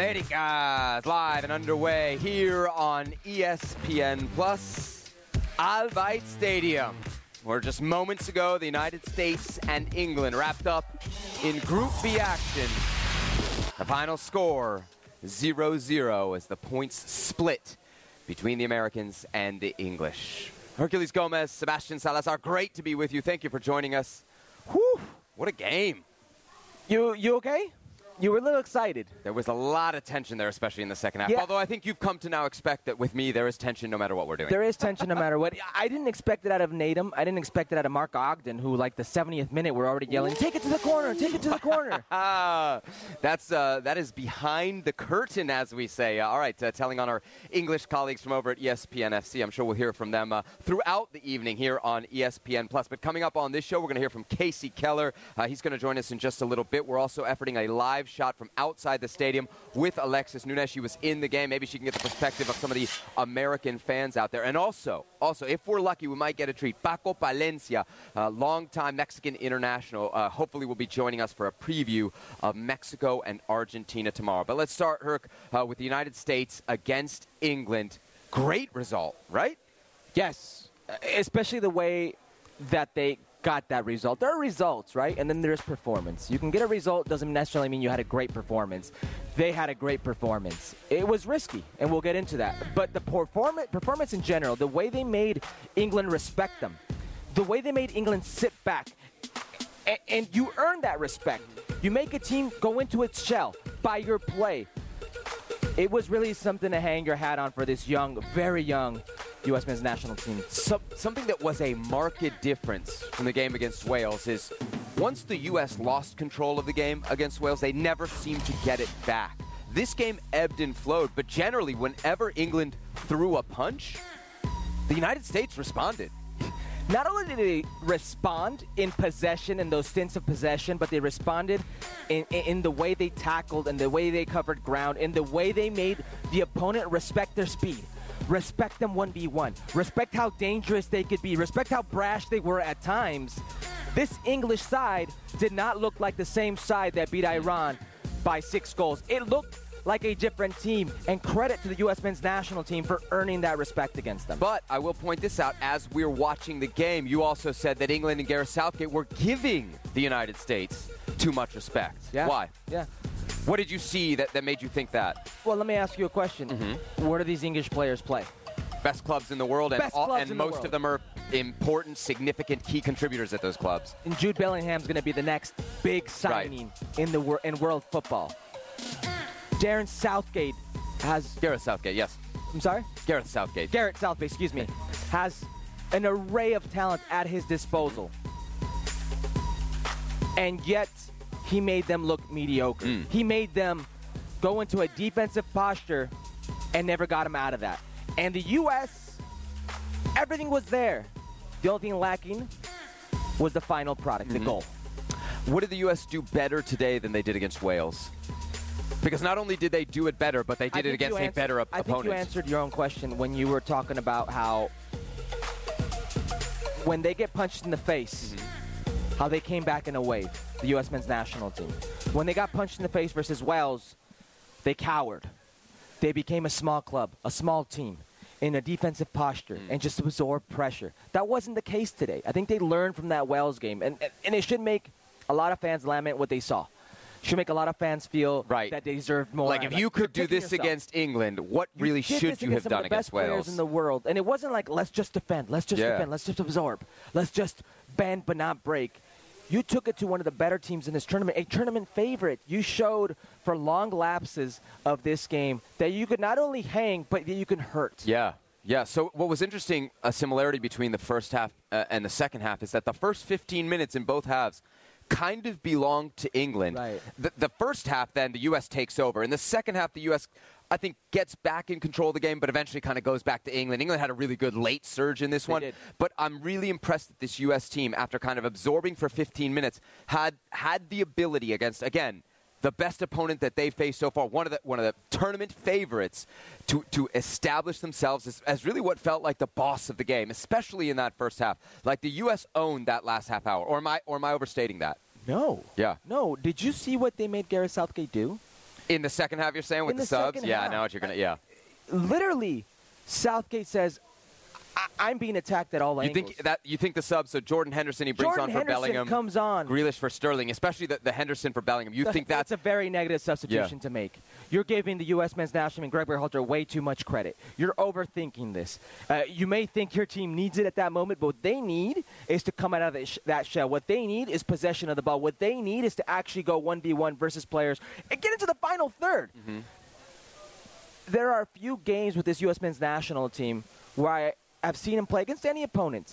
Americas, live and underway here on ESPN Plus, Al Bayt Stadium, where just moments ago the United States and England wrapped up in Group B action. The final score, 0-0, as the points split between the Americans and the English. Hercules Gomez, Sebastian Salazar, great to be with you. Thank you for joining us. Whew, what a game. You okay? You were a little excited. There was a lot of tension there, especially in the second half. Yeah. Although I think you've come to now expect that with me, there is tension no matter what we're doing. There is tension no matter what. I didn't expect it out of Natum. I didn't expect it out of Mark Ogden, who, like the 70th minute, we're already yelling, take it to the corner, take it to the corner. That is behind the curtain, as we say. All right, telling on our English colleagues from over at ESPN FC. I'm sure we'll hear from them throughout the evening here on ESPN+. But coming up on this show, we're going to hear from Casey Keller. He's going to join us in just a little bit. We're also efforting a live shot from outside the stadium with Alexis Nunes. She was in the game. Maybe she can get the perspective of some of the American fans out there. And also, if we're lucky, we might get a treat. Paco Palencia, longtime Mexican international, hopefully will be joining us for a preview of Mexico and Argentina tomorrow. But let's start, Herc, with the United States against England. Great result, right? Yes, especially the way that they got that result. There are results, right? And then there's performance. You can get a result, doesn't necessarily mean you had a great performance. They had a great performance. It was risky, and we'll get into that. But the performance in general, the way they made England respect them, the way they made England sit back, and you earn that respect. You make a team go into its shell by your play. It was really something to hang your hat on for this young, very young U.S. men's national team. Something that was a marked difference from the game against Wales is once the U.S. lost control of the game against Wales, they never seemed to get it back. This game ebbed and flowed, but generally whenever England threw a punch, the United States responded. Not only did they respond in possession and those stints of possession, but they responded in the way they tackled and the way they covered ground and the way they made the opponent respect their speed. Respect them 1v1. Respect how dangerous they could be. Respect how brash they were at times. This English side did not look like the same side that beat Iran by 6 goals. It looked like a different team, and credit to the U.S. men's national team for earning that respect against them. But I will point this out as we're watching the game. You also said that England and Gareth Southgate were giving the United States too much respect. Yeah. Why? Yeah. What did you see that made you think that? Well, let me ask you a question. Mm-hmm. Where do these English players play? Best clubs in the world, and most of them are important, significant, key contributors at those clubs. And Jude Bellingham's going to be the next big signing in world football. Darren Southgate has... Gareth Southgate, yes. I'm sorry? Gareth Southgate, excuse me, has an array of talent at his disposal. And yet... he made them look mediocre. He made them go into a defensive posture and never got them out of that. And the U.S., everything was there. The only thing lacking was the final product, the goal. What did the U.S. do better today than they did against Wales? Because not only did they do it better, but they did it against a better opponent. I think you answered your own question when you were talking about how when they get punched in the face, how they came back in a wave. The U.S. men's national team. When they got punched in the face versus Wales, they cowered. They became a small club, a small team, in a defensive posture, and just absorbed pressure. That wasn't the case today. I think they learned from that Wales game, and it should make a lot of fans lament what they saw. Should make a lot of fans feel that they deserved more. Like, if you could do this against England, what really should you have done against Wales? You did this against some of the best players in the world. And it wasn't like, let's just defend, let's just defend, let's just absorb, let's just bend but not break. You took it to one of the better teams in this tournament, a tournament favorite. You showed for long lapses of this game that you could not only hang, but that you can hurt. Yeah. So what was interesting, a similarity between the first half and the second half, is that the first 15 minutes in both halves kind of belonged to England. Right. The first half, then, the U.S. takes over. In the second half, the U.S., I think, gets back in control of the game, but eventually kind of goes back to England. England had a really good late surge in this one. But I'm really impressed that this U.S. team, after kind of absorbing for 15 minutes, had the ability against, again, the best opponent that they've faced so far, one of the tournament favorites, to establish themselves as really what felt like the boss of the game, especially in that first half. Like, the U.S. owned that last half hour. Or am I overstating that? No. Yeah. No. Did you see what they made Gareth Southgate do? In the second half, you're saying, with the subs? Yeah, I know what you're going to, yeah. Literally, Southgate says, I'm being attacked at all angles. You think the subs, so Jordan Henderson, he brings on for Bellingham. Jordan Henderson comes on. Grealish for Sterling, especially the Henderson for Bellingham. You think that's a very negative substitution to make. You're giving the U.S. men's national team, Greg Berhalter, way too much credit. You're overthinking this. You may think your team needs it at that moment, but what they need is to come out of that shell. What they need is possession of the ball. What they need is to actually go 1v1 versus players and get into the final third. Mm-hmm. There are a few games with this U.S. men's national team where I've seen him play against any opponent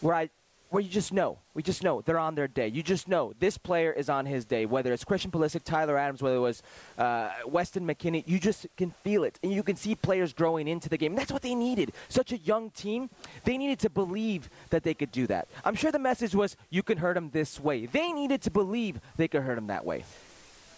where you just know. We just know they're on their day. You just know this player is on his day, whether it's Christian Pulisic, Tyler Adams, whether it was Weston McKennie. You just can feel it, and you can see players growing into the game. And that's what they needed. Such a young team, they needed to believe that they could do that. I'm sure the message was, you can hurt them this way. They needed to believe they could hurt them that way.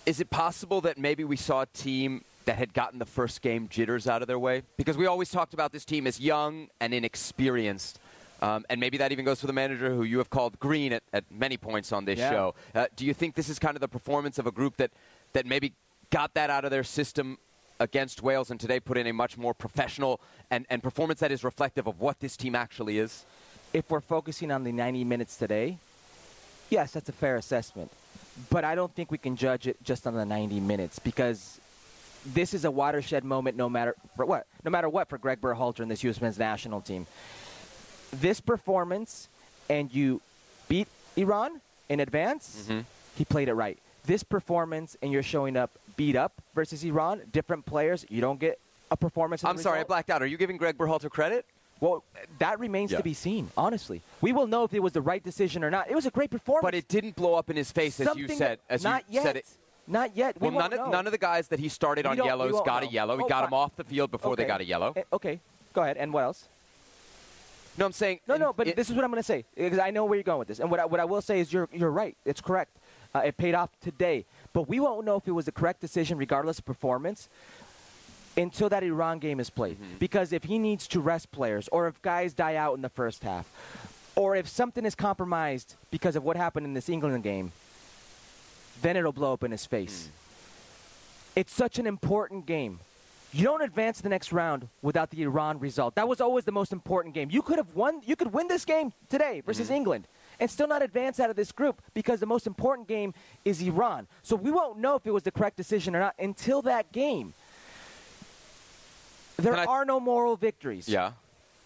Is it possible that maybe we saw a team that had gotten the first game jitters out of their way? Because we always talked about this team as young and inexperienced. And maybe that even goes for the manager, who you have called green at many points on this show. Do you think this is kind of the performance of a group that maybe got that out of their system against Wales and today put in a much more professional and performance that is reflective of what this team actually is? If we're focusing on the 90 minutes today, yes, that's a fair assessment. But I don't think we can judge it just on the 90 minutes, because this is a watershed moment no matter what for Greg Berhalter and this U.S. men's national team. This performance, and you beat Iran in advance, he played it right. This performance, and you're showing up beat up versus Iran, different players, you don't get a performance. I'm sorry, I blacked out. Are you giving Greg Berhalter credit? Well, that remains to be seen, honestly. We will know if it was the right decision or not. It was a great performance. But it didn't blow up in his face, as you said. Not yet. Well, none of the guys that he started on yellows got a yellow. He got them off the field before they got a yellow. Okay, go ahead. And what else? No, I'm saying... No, but this is what I'm going to say, because I know where you're going with this. And what I will say is you're right. It's correct. It paid off today. But we won't know if it was the correct decision, regardless of performance, until that Iran game is played. Mm-hmm. Because if he needs to rest players, or if guys die out in the first half, or if something is compromised because of what happened in this England game, then it'll blow up in his face. It's such an important game. You don't advance the next round without the Iran result. That was always the most important game. You could have won. You could win this game today versus England and still not advance out of this group, because the most important game is Iran. So we won't know if it was the correct decision or not until that game. There are no moral victories. Yeah.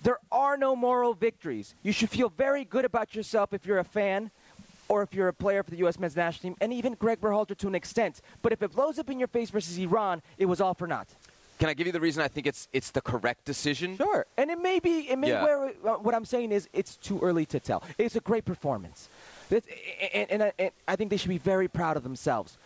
There are no moral victories. You should feel very good about yourself if you're a fan, or if you're a player for the U.S. men's national team, and even Greg Berhalter to an extent. But if it blows up in your face versus Iran, it was all for naught. Can I give you the reason I think it's the correct decision? Sure. And it may, what I'm saying is, it's too early to tell. It's a great performance. And I think they should be very proud of themselves.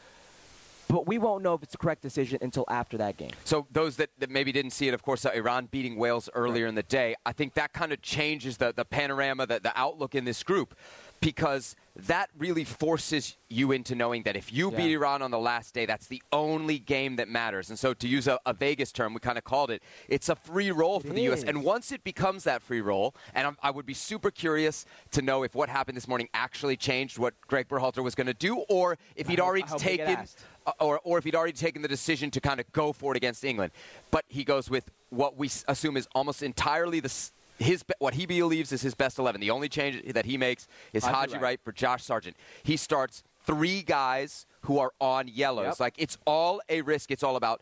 But we won't know if it's the correct decision until after that game. So those that maybe didn't see it, of course, Iran beating Wales earlier in the day, I think that kind of changes the panorama, the outlook in this group. Because that really forces you into knowing that if you beat Iran on the last day, that's the only game that matters. And so, to use a Vegas term, we kind of called it, it's a free roll for the U.S. And once it becomes that free roll, and I would be super curious to know if what happened this morning actually changed what Greg Berhalter was going to do, or if he'd already taken, or if he'd already taken the decision to kind of go for it against England. But he goes with what we assume is almost entirely what he believes is his best 11. The only change that he makes is Haji Wright for Josh Sargent. He starts three guys who are on yellows. Yep. Like, it's all a risk. It's all about,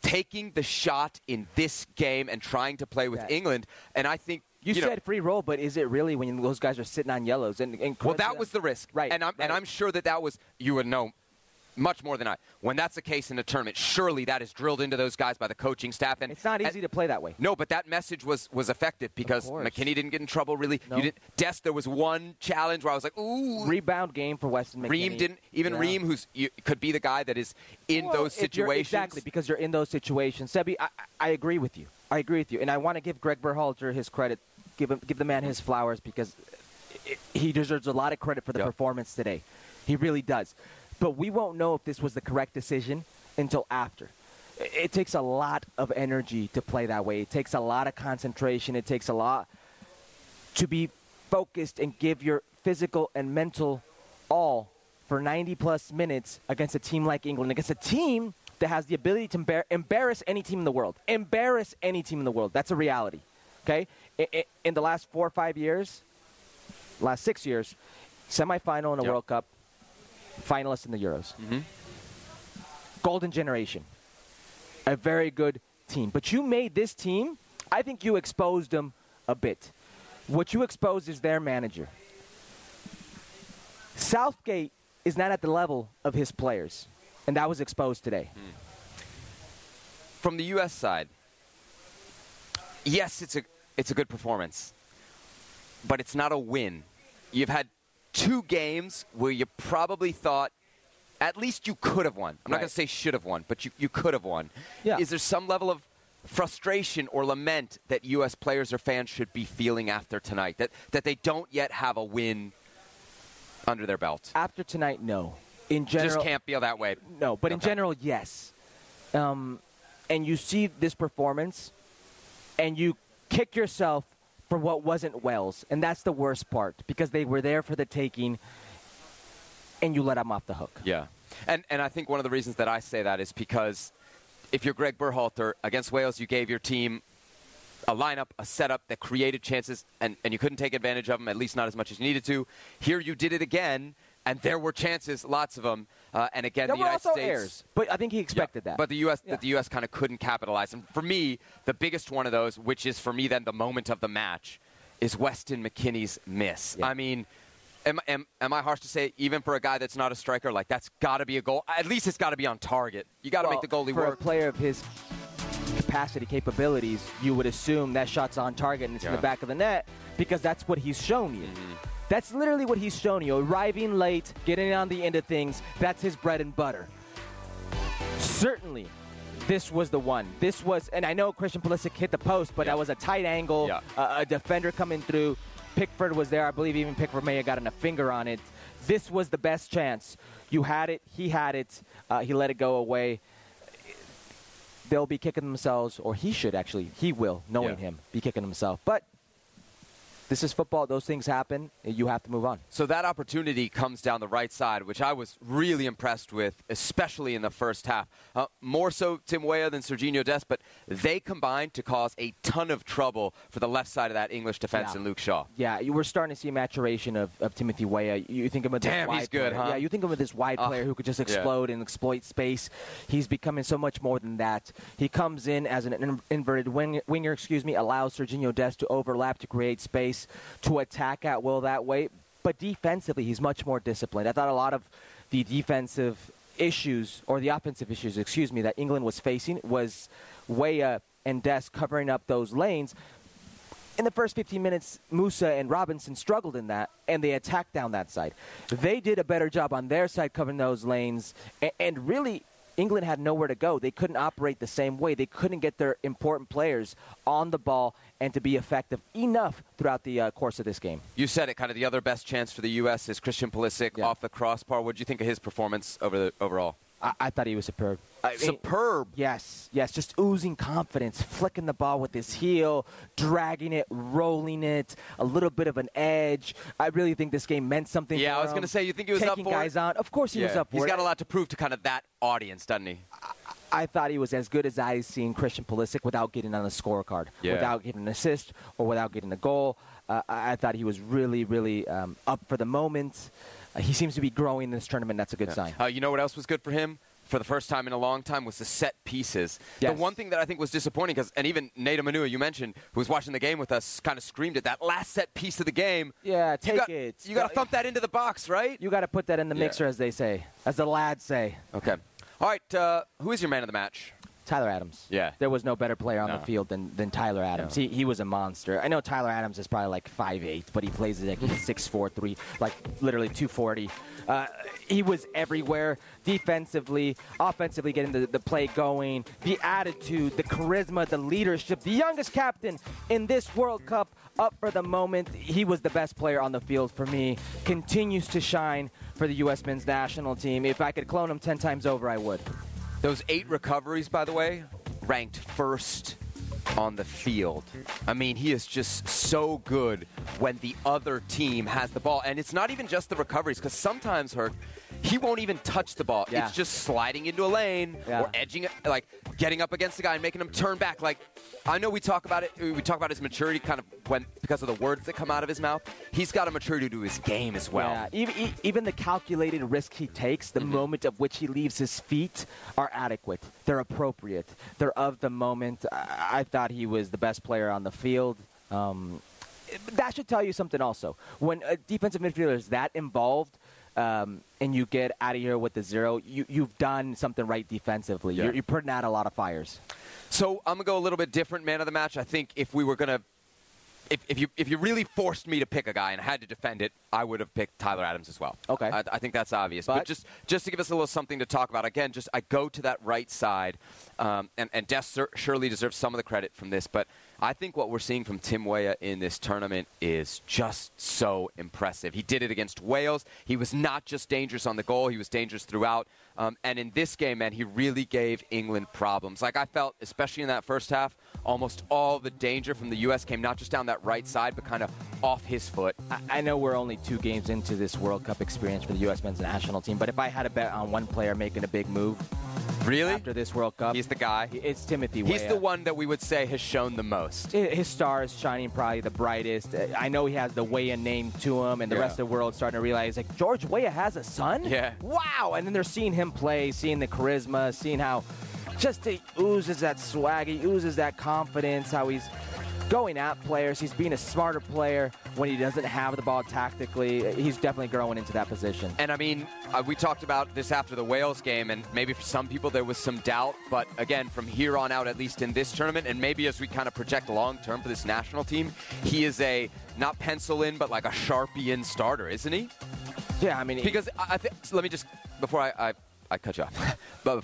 taking the shot in this game and trying to play with England. And I think you said free roll, but is it really when those guys are sitting on yellows? Well, that was the risk, right? And I'm sure that was, you would know much more than I. When that's the case in a tournament, surely that is drilled into those guys by the coaching staff. And it's not easy to play that way. No, but that message was effective, because McKennie didn't get in trouble, really. No. Dest, there was one challenge where I was like, ooh. Rebound game for Weston McKennie. Ream, who could be the guy that is in those situations. Exactly, because you're in those situations. Sebi, I agree with you. And I want to give Greg Berhalter his credit. Give the man his flowers, because he deserves a lot of credit for the performance today. He really does. But we won't know if this was the correct decision until after. It takes a lot of energy to play that way. It takes a lot of concentration. It takes a lot to be focused and give your physical and mental all for 90-plus minutes against a team like England, against a team that has the ability to embarrass any team in the world. Embarrass any team in the world. That's a reality. Okay? In the last 4 or 5 years, last 6 years, semifinal in a World Cup, finalist in the Euros. Mm-hmm. Golden generation. A very good team. But you made this team, I think you exposed them a bit. What you exposed is their manager. Southgate is not at the level of his players, and that was exposed today. From the U.S. side, yes, it's a good performance, but it's not a win. You've had 2 games where you probably thought at least you could have won. I'm not going to say should have won, but you could have won. Yeah. Is there some level of frustration or lament that U.S. players or fans should be feeling after tonight, that they don't yet have a win under their belt? After tonight, no. In general, just can't feel that way. No, but in general, yes. And you see this performance, and you kick yourself for what wasn't Wales, and that's the worst part, because they were there for the taking, and you let them off the hook. Yeah, and I think one of the reasons that I say that is because if you're Greg Berhalter, against Wales, you gave your team a lineup, a setup that created chances, and you couldn't take advantage of them, at least not as much as you needed to. Here you did it again, and there were chances, lots of them. And again, the United States. There were also errors, but I think he expected that. But the U.S. that the U.S. kind of couldn't capitalize. And for me, the biggest one of those, which is for me then the moment of the match, is Weston McKennie's miss. Yeah. I mean, am I harsh to say, even for a guy that's not a striker, like that's got to be a goal. At least it's got to be on target. You got to make the goalie work. For a player of his capacity, capabilities, you would assume that shot's on target and it's in the back of the net because that's what he's shown you. Mm-hmm. That's literally what he's shown you. Arriving late, getting on the end of things, that's his bread and butter. Certainly, this was the one. This was, and I know Christian Pulisic hit the post, but that was a tight angle, a defender coming through. Pickford was there. I believe even Pickford may have gotten a finger on it. This was the best chance. You had it. He had it. He let it go away. They'll be kicking themselves, or he should actually. He will, knowing him, be kicking himself. But this is football. Those things happen. You have to move on. So that opportunity comes down the right side, which I was really impressed with, especially in the first half. More so Tim Weah than Serginho Dest, but they combined to cause a ton of trouble for the left side of that English defense and Luke Shaw. Yeah, you were starting to see a maturation of Timothy Weah. You think of him as this wide player. Huh? Yeah, you think of him as this wide player who could just explode and exploit space. He's becoming so much more than that. He comes in as an inverted winger, allows Serginho Dest to overlap to create space, to attack at will that way. But defensively, he's much more disciplined. I thought a lot of the defensive issues, or the offensive issues, that England was facing was Weah and Dest covering up those lanes. In the first 15 minutes, Musah and Robinson struggled in that, and they attacked down that side. They did a better job on their side covering those lanes, and really, England had nowhere to go. They couldn't operate the same way. They couldn't get their important players on the ball and to be effective enough throughout the course of this game. You said it, kind of the other best chance for the U.S. is Christian Pulisic off the crossbar. What did you think of his performance overall? I thought he was superb. Superb? Yes, just oozing confidence, flicking the ball with his heel, dragging it, rolling it, a little bit of an edge. I really think this game meant something for him. Yeah, I was going to say, you think he was up for it? Taking guys on. Of course he was up for it. He's got a lot to prove to kind of that audience, doesn't he? I thought he was as good as I've seen Christian Pulisic without getting on the scorecard, without getting an assist or without getting a goal. I thought he was really, really up for the moment. He seems to be growing in this tournament. That's a good sign. You know what else was good for him? For the first time in a long time was the set pieces. Yes. The one thing that I think was disappointing, and even Nada Manua, you mentioned, who was watching the game with us, kind of screamed at that last set piece of the game. Yeah, take it. You got to thump that into the box, right? You got to put that in the mixer, as they say, as the lads say. Okay. All right, who is your man of the match? Tyler Adams. Yeah. There was no better player on the field than Tyler Adams. No. He was a monster. I know Tyler Adams is probably like 5'8", but he plays like 6'4", 3, like literally 240. He was everywhere defensively, offensively, getting the play going, the attitude, the charisma, the leadership. The youngest captain in this World Cup, up for the moment. He was the best player on the field for me. Continues to shine for the U.S. men's national team. If I could clone him 10 times over, I would. Those 8 recoveries, by the way, ranked first on the field. I mean, he is just so good when the other team has the ball. And it's not even just the recoveries, because sometimes, Herc, he won't even touch the ball. Yeah. It's just sliding into a lane or edging, like getting up against the guy and making him turn back. Like, I know we talk about it. We talk about his maturity kind of when because of the words that come out of his mouth. He's got a maturity to his game as well. Yeah. Even the calculated risk he takes, the moment of which he leaves his feet, are adequate. They're appropriate. They're of the moment. I thought he was the best player on the field. That should tell you something also. When a defensive midfielder is that involved, and you get out of here with the zero, you've done something right defensively. Yeah. You're putting out a lot of fires. So I'm going to go a little bit different, man of the match. I think if we were going to – if you really forced me to pick a guy and I had to defend it, I would have picked Tyler Adams as well. Okay. I think that's obvious. But just to give us a little something to talk about, again, I go to that right side, and Dest surely deserves some of the credit from this, but – I think what we're seeing from Tim Weah in this tournament is just so impressive. He did it against Wales. He was not just dangerous on the goal. He was dangerous throughout. And in this game, man, he really gave England problems. Like I felt, especially in that first half, almost all the danger from the U.S. came not just down that right side, but kind of off his foot. I know we're only 2 games into this World Cup experience for the U.S. men's national team, but if I had a bet on one player making a big move, really? After this World Cup. He's the guy. It's Timothy Weah. He's the one that we would say has shown the most. His star is shining probably the brightest. I know he has the Weah name to him, and the rest of the world starting to realize, like, George Weah has a son? Yeah. Wow. And then they're seeing him play, seeing the charisma, seeing how just he oozes that swag, he oozes that confidence, how he's going at players. He's being a smarter player when he doesn't have the ball tactically. He's definitely growing into that position. And, I mean, we talked about this after the Wales game, and maybe for some people there was some doubt. But, again, from here on out, at least in this tournament, and maybe as we kind of project long-term for this national team, he is a, not pencil-in, but like a Sharpie-in starter, isn't he? Yeah, I mean... Because I think... So let me just... Before I cut you off. But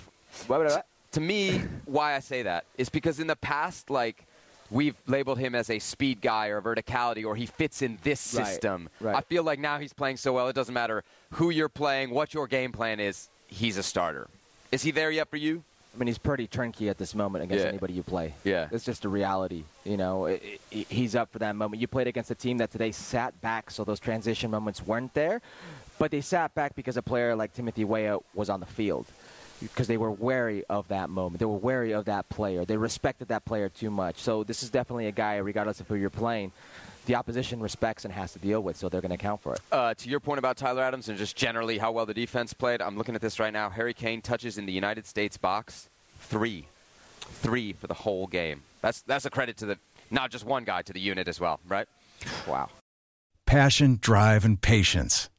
to me, why I say that is because in the past, like... We've labeled him as a speed guy or verticality, or he fits in this system. Right. I feel like now he's playing so well, it doesn't matter who you're playing, what your game plan is, he's a starter. Is he there yet for you? I mean, he's pretty turnkey at this moment against anybody you play. Yeah. It's just a reality. You know, he's up for that moment. You played against a team that today sat back, so those transition moments weren't there. But they sat back because a player like Timothy Weah was on the field. Because they were wary of that moment. They were wary of that player. They respected that player too much. So this is definitely a guy, regardless of who you're playing, the opposition respects and has to deal with, so they're going to account for it. To your point about Tyler Adams and just generally how well the defense played, I'm looking at this right now. Harry Kane touches in the United States box 3. 3 for the whole game. That's a credit to the not just one guy, to the unit as well, right? Wow. Passion, drive, and patience.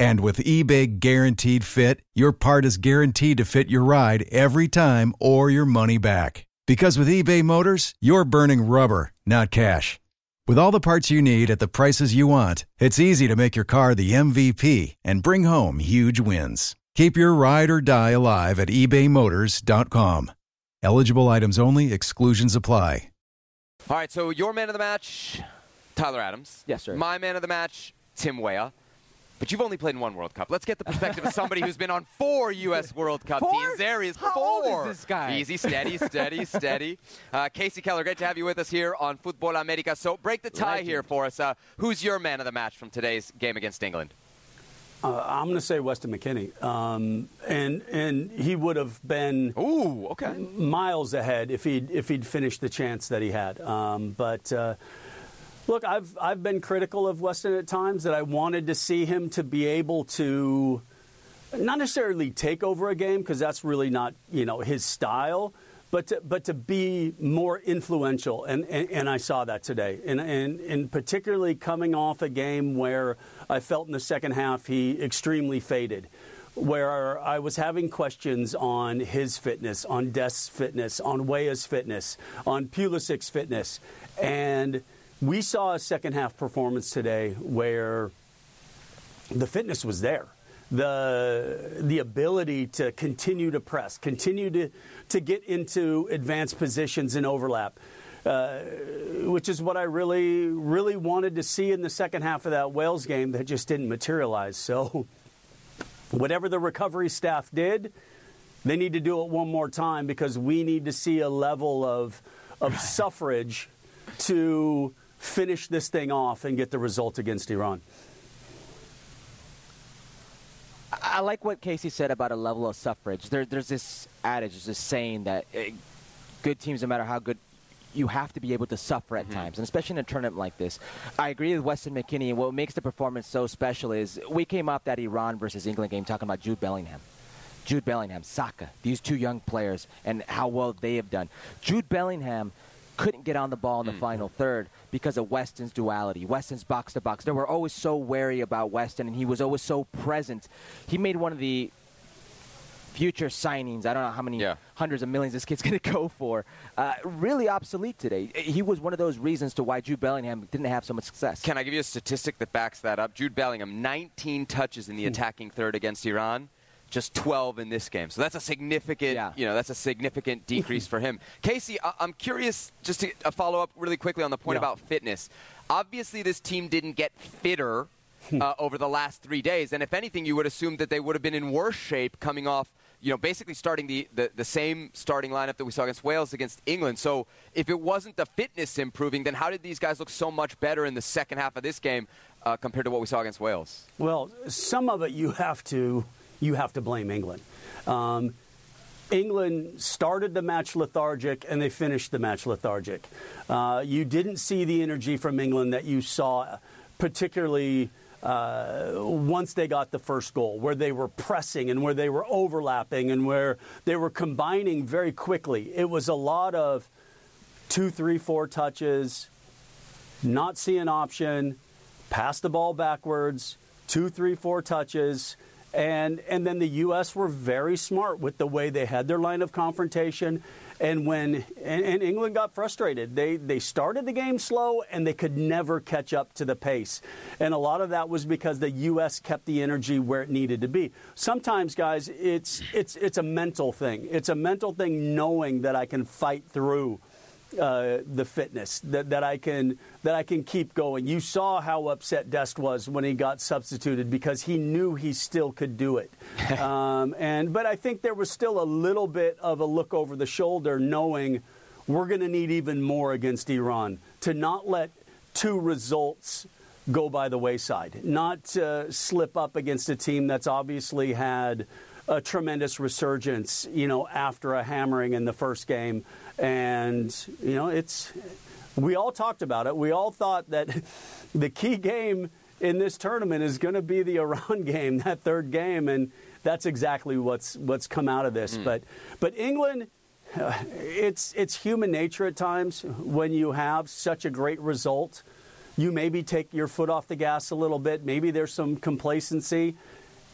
And with eBay Guaranteed Fit, your part is guaranteed to fit your ride every time or your money back. Because with eBay Motors, you're burning rubber, not cash. With all the parts you need at the prices you want, it's easy to make your car the MVP and bring home huge wins. Keep your ride or die alive at ebaymotors.com. Eligible items only. Exclusions apply. All right, so your man of the match, Tyler Adams. Yes, sir. My man of the match, Tim Weah. But you've only played in one World Cup. Let's get the perspective of somebody who's been on 4 U.S. World Cup teams. There he is. How old is this guy? Easy, steady, steady. Casey Keller, great to have you with us here on Futbol Americas. So break the tie here for us. Who's your man of the match from today's game against England? I'm going to say Weston McKennie. And he would have been miles ahead if he'd finished the chance that he had. Look, I've been critical of Weston at times, that I wanted to see him to be able to not necessarily take over a game, because that's really not, his style, but to be more influential. And I saw that today. And particularly coming off a game where I felt in the second half he extremely faded, where I was having questions on his fitness, on Dest's fitness, on Weah's fitness, on Pulisic's fitness. And we saw a second half performance today where the fitness was there. the ability to continue to press, continue to get into advanced positions and overlap, which is what I really, really wanted to see in the second half of that Wales game that just didn't materialize. So whatever the recovery staff did, they need to do it one more time, because we need to see a level of suffrage to finish this thing off and get the result against Iran. I like what Casey said about a level of suffrage. There's this adage, there's this saying that good teams, no matter how good, you have to be able to suffer at times, and especially in a tournament like this. I agree with Weston McKennie. What makes the performance so special is we came off that Iran versus England game talking about Jude Bellingham, Saka, these two young players, and how well they have done. Jude Bellingham couldn't get on the ball in the final third because of Weston's duality, Weston's box-to-box. They were always so wary about Weston, and he was always so present. He made one of the future signings, I don't know how many hundreds of millions this kid's going to go for, really obsolete today. He was one of those reasons to why Jude Bellingham didn't have so much success. Can I give you a statistic that backs that up? Jude Bellingham, 19 touches in the attacking third against Iran. Just 12 in this game. So that's a significant, that's a significant decrease for him. Casey, I'm curious, just to follow up really quickly on the point about fitness. Obviously, this team didn't get fitter over the last 3 days. And if anything, you would assume that they would have been in worse shape coming off, basically starting the same starting lineup that we saw against Wales against England. So if it wasn't the fitness improving, then how did these guys look so much better in the second half of this game compared to what we saw against Wales? Well, some of it you have to blame England. England started the match lethargic, and they finished the match lethargic. You didn't see the energy from England that you saw, particularly once they got the first goal, where they were pressing and where they were overlapping and where they were combining very quickly. It was a lot of 2, 3, 4 touches, not see an option, pass the ball backwards, 2, 3, 4 touches. And then the U.S. were very smart with the way they had their line of confrontation. And when England got frustrated, they started the game slow and they could never catch up to the pace. And a lot of that was because the U.S. kept the energy where it needed to be. Sometimes, guys, it's a mental thing. It's a mental thing, knowing that I can fight through the fitness, that I can keep going. You saw how upset Dest was when he got substituted, because he knew he still could do it. But I think there was still a little bit of a look over the shoulder, knowing we're going to need even more against Iran, to not let 2 results go by the wayside, not slip up against a team that's obviously had a tremendous resurgence, after a hammering in the first game. And, we all talked about it. We all thought that the key game in this tournament is going to be the Iran game, that third game. And that's exactly what's come out of this. But England, it's human nature at times. When you have such a great result, you maybe take your foot off the gas a little bit. Maybe there's some complacency.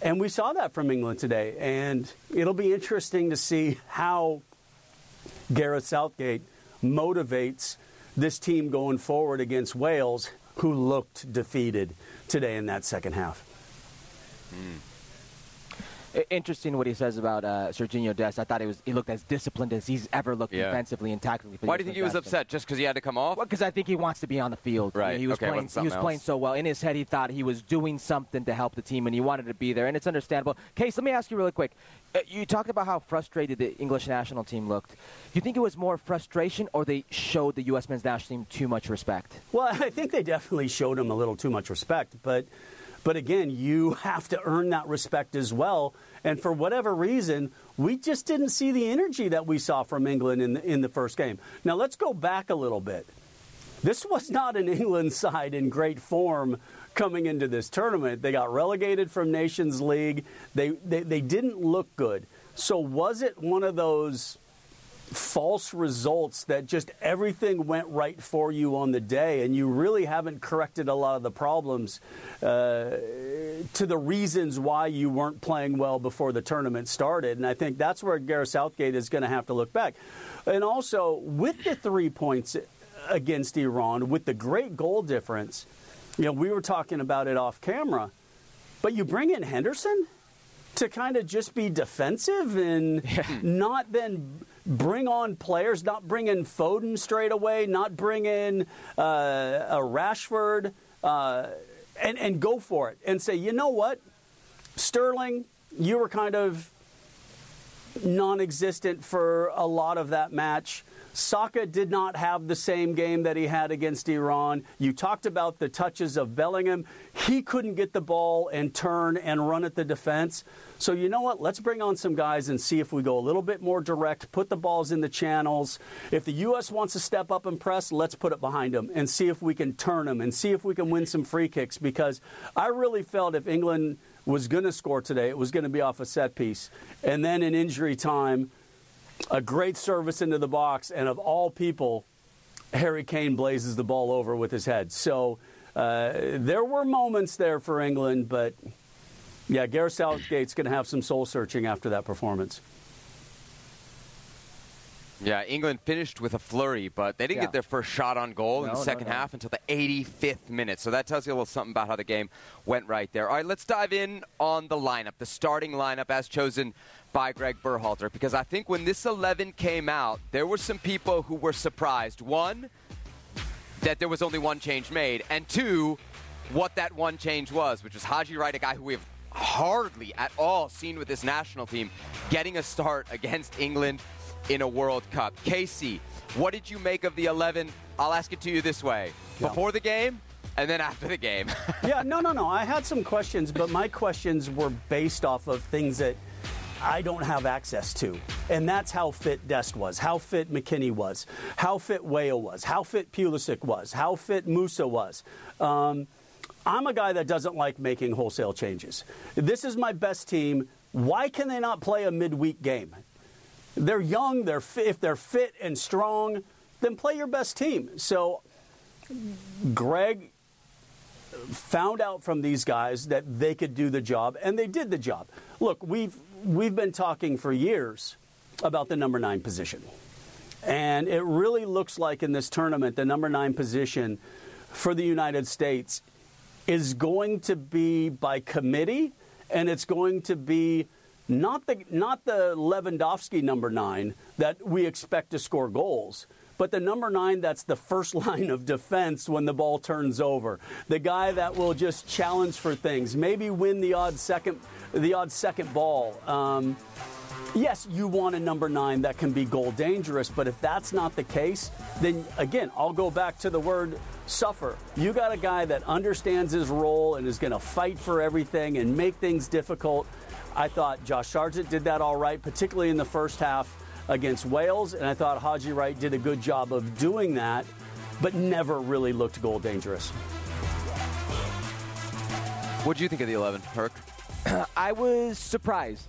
And we saw that from England today. And it'll be interesting to see how Gareth Southgate motivates this team going forward against Wales, who looked defeated today in that second half. Interesting what he says about Serginho Dest. I thought he looked as disciplined as he's ever looked defensively and tactically. Why do you think he was upset? Just because he had to come off? Well, because I think he wants to be on the field. Right. He was playing so well. In his head, he thought he was doing something to help the team, and he wanted to be there, and it's understandable. Case, let me ask you really quick. You talked about how frustrated the English national team looked. Do you think it was more frustration, or they showed the U.S. men's national team too much respect? Well, I think they definitely showed them a little too much respect, But again, you have to earn that respect as well. And for whatever reason, we just didn't see the energy that we saw from England in the first game. Now, let's go back a little bit. This was not an England side in great form coming into this tournament. They got relegated from Nations League. They didn't look good. So was it one of those false results that just everything went right for you on the day, and you really haven't corrected a lot of the problems to the reasons why you weren't playing well before the tournament started? And I think that's where Gareth Southgate is going to have to look back. And also, with the 3 points against Iran, with the great goal difference, we were talking about it off camera, but you bring in Henderson to kind of just be defensive and not then bring on players, not bring in Foden straight away, not bring in a Rashford, and go for it and say, you know what, Sterling, you were kind of non-existent for a lot of that match. Saka did not have the same game that he had against Iran. You talked about the touches of Bellingham. He couldn't get the ball and turn and run at the defense. So you know what? Let's bring on some guys and see if we go a little bit more direct, put the balls in the channels. If the U.S. wants to step up and press, let's put it behind them and see if we can turn them and see if we can win some free kicks, because I really felt if England was going to score today, it was going to be off a set piece. And then in injury time, a great service into the box, and of all people, Harry Kane blazes the ball over with his head. So there were moments there for England, but, yeah, Gareth Southgate's going to have some soul-searching after that performance. Yeah, England finished with a flurry, but they didn't get their first shot on goal in the second half until the 85th minute. So that tells you a little something about how the game went right there. All right, let's dive in on the lineup, the starting lineup as chosen by Greg Berhalter, because I think when this 11 came out, there were some people who were surprised. One, that there was only one change made, and two, what that one change was, which was Haji Wright, a guy who we have hardly at all seen with this national team, getting a start against England in a World Cup. Casey, what did you make of the 11? I'll ask it to you this way. Before the game and then after the game. No. I had some questions, but my questions were based off of things that I don't have access to. And that's how fit Dest was, how fit McKennie was, how fit Weah was, how fit Pulisic was, how fit Musah was. I'm a guy that doesn't like making wholesale changes. This is my best team. Why can they not play a midweek game? They're young. They're if they're fit and strong, then play your best team. So Greg found out from these guys that they could do the job, and they did the job. Look, we've been talking for years about the number 9 position, and it really looks like in this tournament the number 9 position for the United States is going to be by committee, and it's going to be not the Lewandowski number 9 that we expect to score goals, but the number 9 that's the first line of defense when the ball turns over, the guy that will just challenge for things, maybe win the odd second ball. Yes, you want a number 9 that can be goal dangerous, but if that's not the case, then again, I'll go back to the word suffer. You got a guy that understands his role and is going to fight for everything and make things difficult. I thought Josh Sargent did that all right, particularly in the first half against Wales, and I thought Haji Wright did a good job of doing that, but never really looked goal dangerous. What did you think of the 11, Herc? I was surprised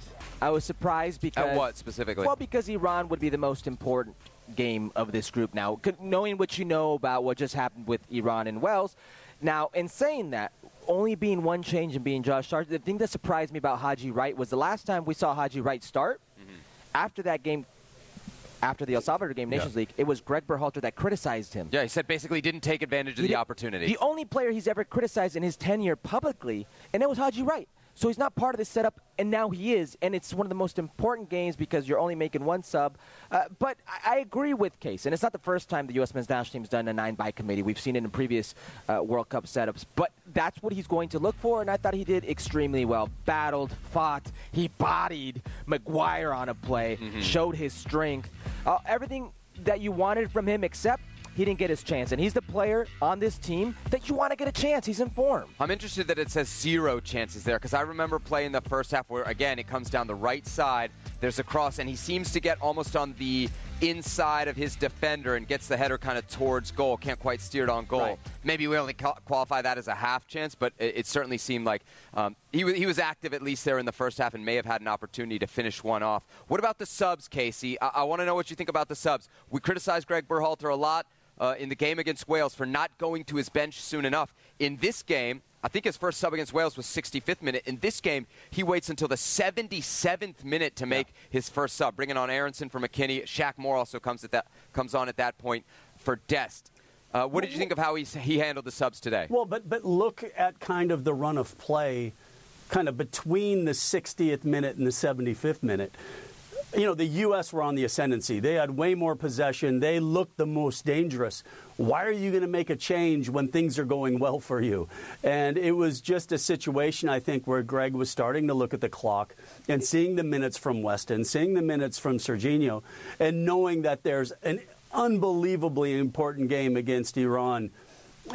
because... At what, specifically? Well, because Iran would be the most important game of this group now. Knowing what you know about what just happened with Iran and Wales, now, in saying that, only being one change and being Josh Sargent, the thing that surprised me about Haji Wright was the last time we saw Haji Wright start, after that game, after the El Salvador game, Nations League, it was Greg Berhalter that criticized him. Yeah, he said basically didn't take advantage of the opportunity. The only player he's ever criticized in his tenure publicly, and that was Haji Wright. So he's not part of this setup, and now he is, and it's one of the most important games because you're only making one sub. But I agree with Case, and it's not the first time the U.S. men's national team's done a 9 by committee. We've seen it in previous World Cup setups, but that's what he's going to look for, and I thought he did extremely well. Battled, fought, he bodied Maguire on a play, showed his strength, everything that you wanted from him except he didn't get his chance, and he's the player on this team that you want to get a chance. He's in form. I'm interested that it says 0 chances there, because I remember playing the first half where, again, it comes down the right side. There's a cross, and he seems to get almost on the inside of his defender and gets the header kind of towards goal. Can't quite steer it on goal. Right. Maybe we only qualify that as a half chance, but it certainly seemed like he was active at least there in the first half and may have had an opportunity to finish one off. What about the subs, Casey? I want to know what you think about the subs. We criticized Greg Berhalter a lot in the game against Wales for not going to his bench soon enough. In this game, I think his first sub against Wales was 65th minute. In this game, he waits until the 77th minute to make his first sub, bringing on Aaronson for McKennie. Shaq Moore also comes on at that point for Dest. What did you think of how he handled the subs today? Well, but look at kind of the run of play kind of between the 60th minute and the 75th minute, you know, the U.S. were on the ascendancy. They had way more possession. They looked the most dangerous. Why are you going to make a change when things are going well for you? And it was just a situation, I think, where Greg was starting to look at the clock and seeing the minutes from Weston, seeing the minutes from Serginho, and knowing that there's an unbelievably important game against Iran,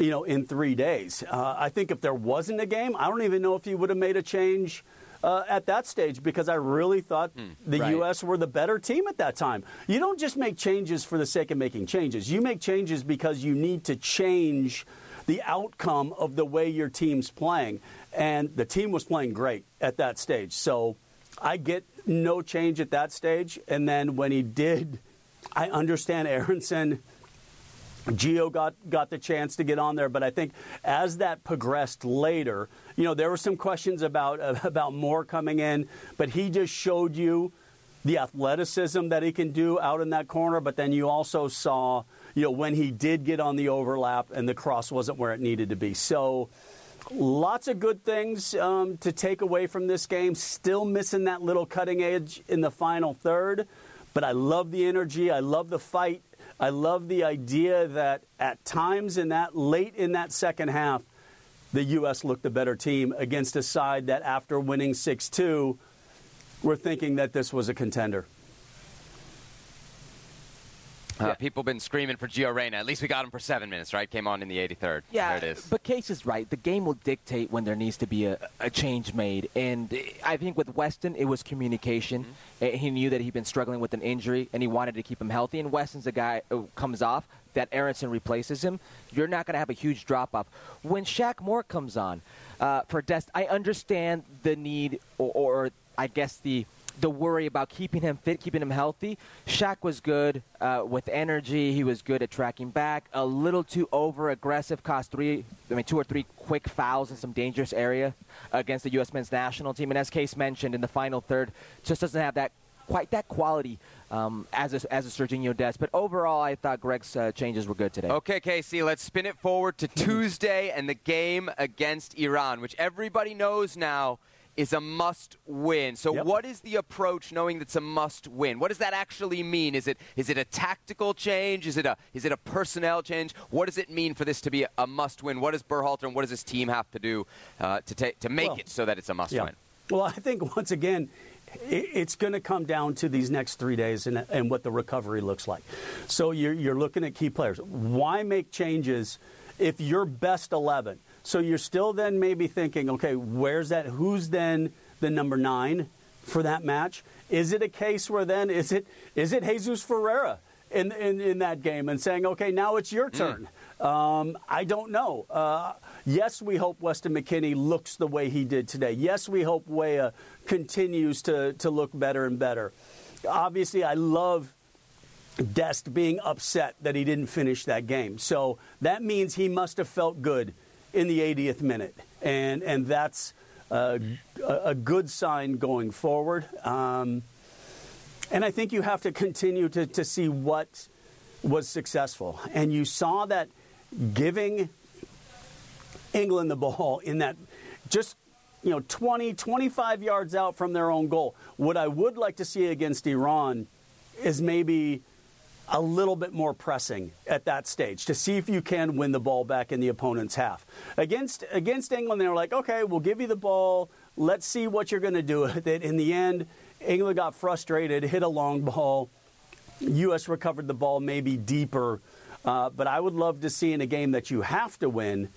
you know, in 3 days. I think if there wasn't a game, I don't even know if he would have made a change at that stage, because I really thought the U.S. were the better team at that time. You don't just make changes for the sake of making changes. You make changes because you need to change the outcome of the way your team's playing. And the team was playing great at that stage. So I get no change at that stage. And then when he did, I understand Aaronson. Gio got the chance to get on there, but I think as that progressed later, you know, there were some questions about Moore coming in, but he just showed you the athleticism that he can do out in that corner. But then you also saw, you know, when he did get on the overlap and the cross wasn't where it needed to be. So lots of good things to take away from this game. Still missing that little cutting edge in the final third, but I love the energy. I love the fight. I love the idea that at times in that late in that second half, the U.S. looked the better team against a side that after winning 6-2, we're thinking that this was a contender. People have been screaming for Gio Reyna. At least we got him for 7 minutes, right? Came on in the 83rd. Yeah, there it is. But Case is right. The game will dictate when there needs to be a change made. And I think with Weston, it was communication. Mm-hmm. He knew that he'd been struggling with an injury, and he wanted to keep him healthy. And Weston's the guy who comes off, that Aaronson replaces him. You're not going to have a huge drop-off. When Shaq Moore comes on for Dest, I understand the need or I guess the worry about keeping him fit, keeping him healthy. Shaq was good with energy. He was good at tracking back. A little too over-aggressive, caused two or three quick fouls in some dangerous area against the U.S. men's national team. And as Case mentioned, in the final third, just doesn't have that quite that quality as a Serginho Dest. But overall, I thought Greg's changes were good today. Okay, Casey, let's spin it forward to Tuesday and the game against Iran, which everybody knows now is a must-win. So What is the approach knowing that's a must-win? What does that actually mean? Is it a tactical change? Is it a personnel change? What does it mean for this to be a must-win? What does Berhalter and what does his team have to do to make it so that it's a must-win? Well, I think, once again, it's going to come down to these next 3 days and what the recovery looks like. So you're looking at key players. Why make changes if your best 11 – so you're still then maybe thinking, okay, where's that? Who's then the number 9 for that match? Is it a case where then is it Jesus Ferreira in that game and saying, okay, now it's your turn? I don't know. Yes, we hope Weston McKennie looks the way he did today. Yes, we hope Weah continues to look better and better. Obviously, I love Dest being upset that he didn't finish that game. So that means he must have felt good in the 80th minute, and that's a good sign going forward. And I think you have to continue to see what was successful. And you saw that giving England the ball in that just, you know, 20, 25 yards out from their own goal. What I would like to see against Iran is maybe a little bit more pressing at that stage to see if you can win the ball back in the opponent's half. Against England, they were like, okay, we'll give you the ball. Let's see what you're going to do with it. In the end, England got frustrated, hit a long ball. U.S. recovered the ball maybe deeper. But I would love to see in a game that you have to win,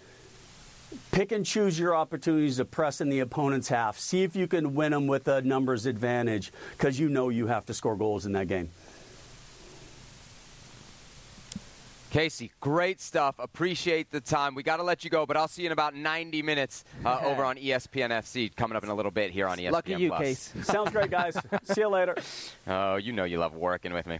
pick and choose your opportunities to press in the opponent's half. See if you can win them with a numbers advantage, because you know you have to score goals in that game. Casey, great stuff. Appreciate the time. We got to let you go, but I'll see you in about 90 minutes over on ESPN FC, coming up in a little bit here on ESPN+. Lucky you, Case. Sounds great, guys. See you later. Oh, you know you love working with me.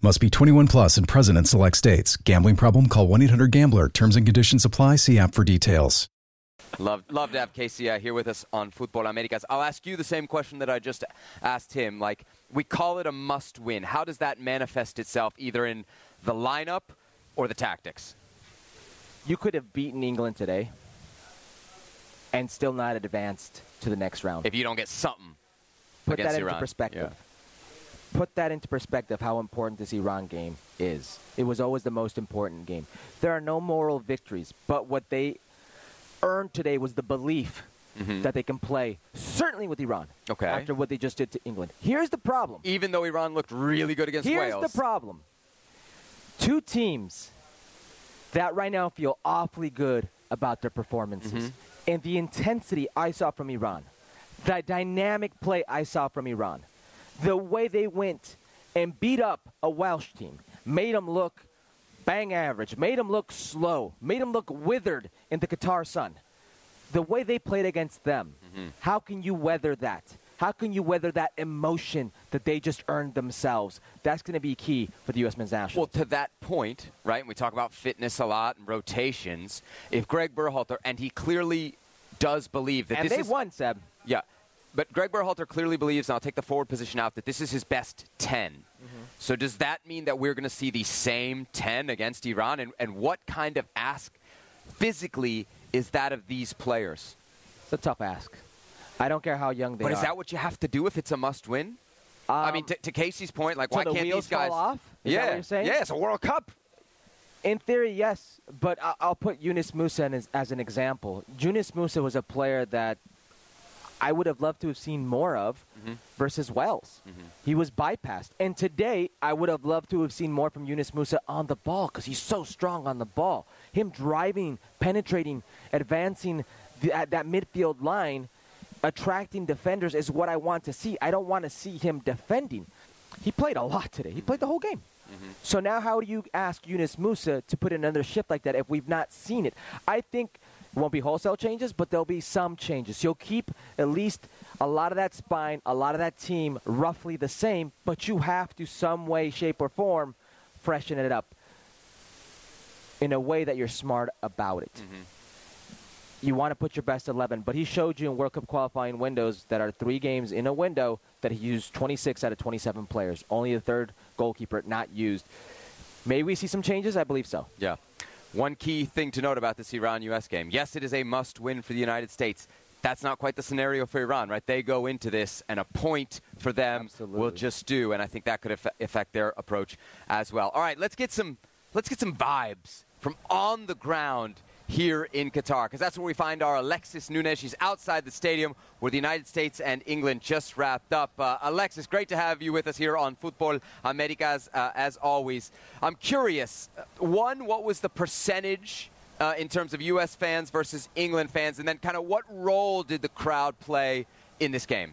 Must be 21 plus and present in select states. Gambling problem? Call 1-800-GAMBLER. Terms and conditions apply. See app for details. Love to have Casey here with us on Futbol Americas. I'll ask you the same question that I just asked him. Like, we call it a must-win. How does that manifest itself either in the lineup or the tactics? You could have beaten England today and still not advanced to the next round. If you don't get something against Iran. Put that into perspective. Yeah. Put that into perspective, how important this Iran game is. It was always the most important game. There are no moral victories, but what they earned today was the belief that they can play, certainly with Iran, after what they just did to England. Here's the problem. Even though Iran looked really good against Wales. Here's the problem. Two teams that right now feel awfully good about their performances. And the intensity I saw from Iran, the dynamic play I saw from Iran, the way they went and beat up a Welsh team, made them look bang average, made them look slow, made them look withered in the Qatar sun. The way they played against them, how can you weather that? How can you weather that emotion that they just earned themselves? That's going to be key for the U.S. men's national. Well, to that point, right, and we talk about fitness a lot and rotations, if Greg Berhalter, and he clearly does believe that and this is... And they won, Seb. Yeah. But Greg Berhalter clearly believes, and I'll take the forward position out, that this is his best 10. So does that mean that we're going to see the same 10 against Iran? And what kind of ask physically is that of these players? It's a tough ask. I don't care how young they are. But is that what you have to do if it's a must-win? I mean, to Casey's point, like, why can't these guys... fall off? Is that what you're saying? Yeah, it's a World Cup. In theory, yes. But I'll put Yunus Musah in as an example. Yunus Musah was a player that I would have loved to have seen more of versus Wales. He was bypassed. And today, I would have loved to have seen more from Yunus Musah on the ball because he's so strong on the ball. Him driving, penetrating, advancing that midfield line, attracting defenders is what I want to see. I don't want to see him defending. He played a lot today. He played the whole game. So now how do you ask Yunus Musah to put in another shift like that if we've not seen it? I think... It won't be wholesale changes, but there'll be some changes. You'll keep at least a lot of that spine, a lot of that team roughly the same, but you have to some way, shape, or form freshen it up in a way that you're smart about it. You want to put your best 11, but he showed you in World Cup qualifying windows that are 3 games in a window that he used 26 out of 27 players, only the third goalkeeper not used. May we see some changes? I believe so. Yeah. One key thing to note about this Iran-U.S. game, yes, it is a must-win for the United States. That's not quite the scenario for Iran, right? They go into this, and a point for them will just do, and I think that could affect their approach as well. All right, let's get some vibes from on the ground here in Qatar, because that's where we find our Alexis Nunes. She's outside the stadium where the United States and England just wrapped up. Alexis, great to have you with us here on Futbol Americas, as always. I'm curious, one, what was the percentage in terms of U.S. fans versus England fans, and then kind of what role did the crowd play in this game?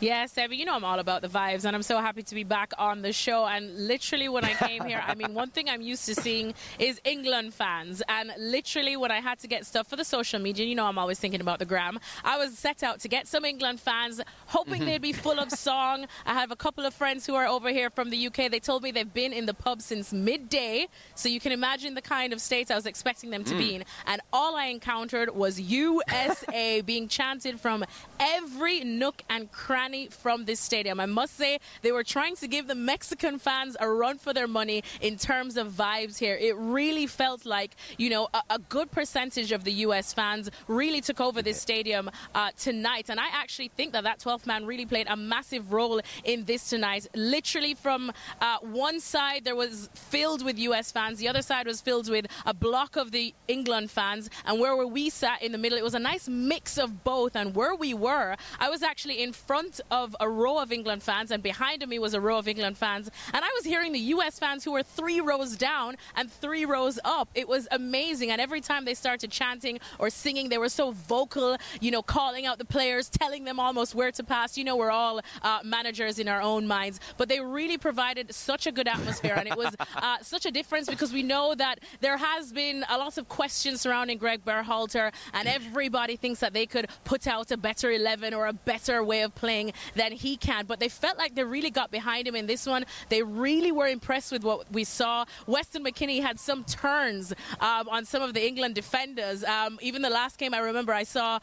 Yeah, Sebby, you know I'm all about the vibes, and I'm so happy to be back on the show. And literally when I came here, I mean, one thing I'm used to seeing is England fans. And literally when I had to get stuff for the social media, you know I'm always thinking about the gram, I was set out to get some England fans, hoping they'd be full of song. I have a couple of friends who are over here from the UK. They told me they've been in the pub since midday. So you can imagine the kind of state I was expecting them to be in. And all I encountered was USA being chanted from every nook and cranny from this stadium. I must say they were trying to give the Mexican fans a run for their money in terms of vibes here. It really felt like, you know, a good percentage of the U.S. fans really took over this stadium tonight. And I actually think that 12th man really played a massive role in this tonight. Literally from one side there was filled with U.S. fans. The other side was filled with a block of the England fans. And where we sat in the middle, it was a nice mix of both. And where we were, I was actually in front front of a row of England fans, and behind me was a row of England fans, and I was hearing the U.S. fans who were 3 rows down and 3 rows up. It was amazing, and every time they started chanting or singing, they were so vocal, you know, calling out the players, telling them almost where to pass. You know, we're all managers in our own minds, but they really provided such a good atmosphere, and it was such a difference, because we know that there has been a lot of questions surrounding Greg Berhalter, and everybody thinks that they could put out a better 11 or a better way of playing than he can, but they felt like they really got behind him in this one. They really were impressed with what we saw. Weston McKennie had some turns on some of the England defenders. Even the last game, I remember I saw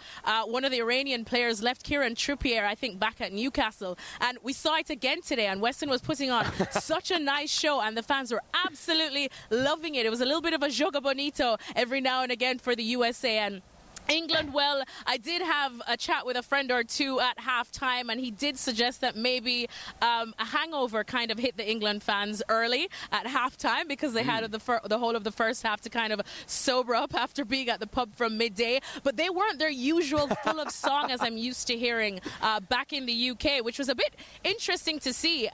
one of the Iranian players left Kieran Trippier, I think back at Newcastle, and we saw it again today, and Weston was putting on such a nice show, and the fans were absolutely loving it. It was a little bit of a Joga Bonito every now and again for the USA, and England, well, I did have a chat with a friend or two at halftime, and he did suggest that maybe a hangover kind of hit the England fans early at halftime, because they had the whole of the first half to kind of sober up after being at the pub from midday. But they weren't their usual full of song as I'm used to hearing back in the UK, which was a bit interesting to see,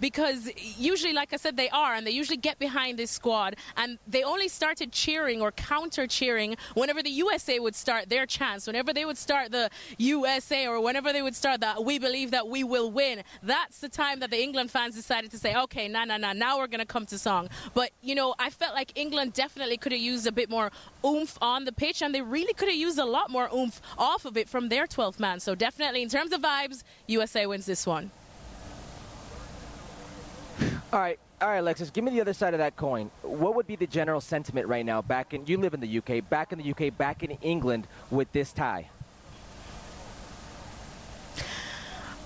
because usually, like I said, they are, and they usually get behind this squad, and they only started cheering or counter-cheering whenever the USA would start their chance, whenever they would start the USA, or whenever they would start that we believe that we will win. That's the time that the England fans decided to say, okay, now we're going to come to song. But, you know, I felt like England definitely could have used a bit more oomph on the pitch, and they really could have used a lot more oomph off of it from their 12th man. So definitely in terms of vibes, USA wins this one. All right, Alexis, give me the other side of that coin. What would be the general sentiment right now you live in the UK, back in England with this tie?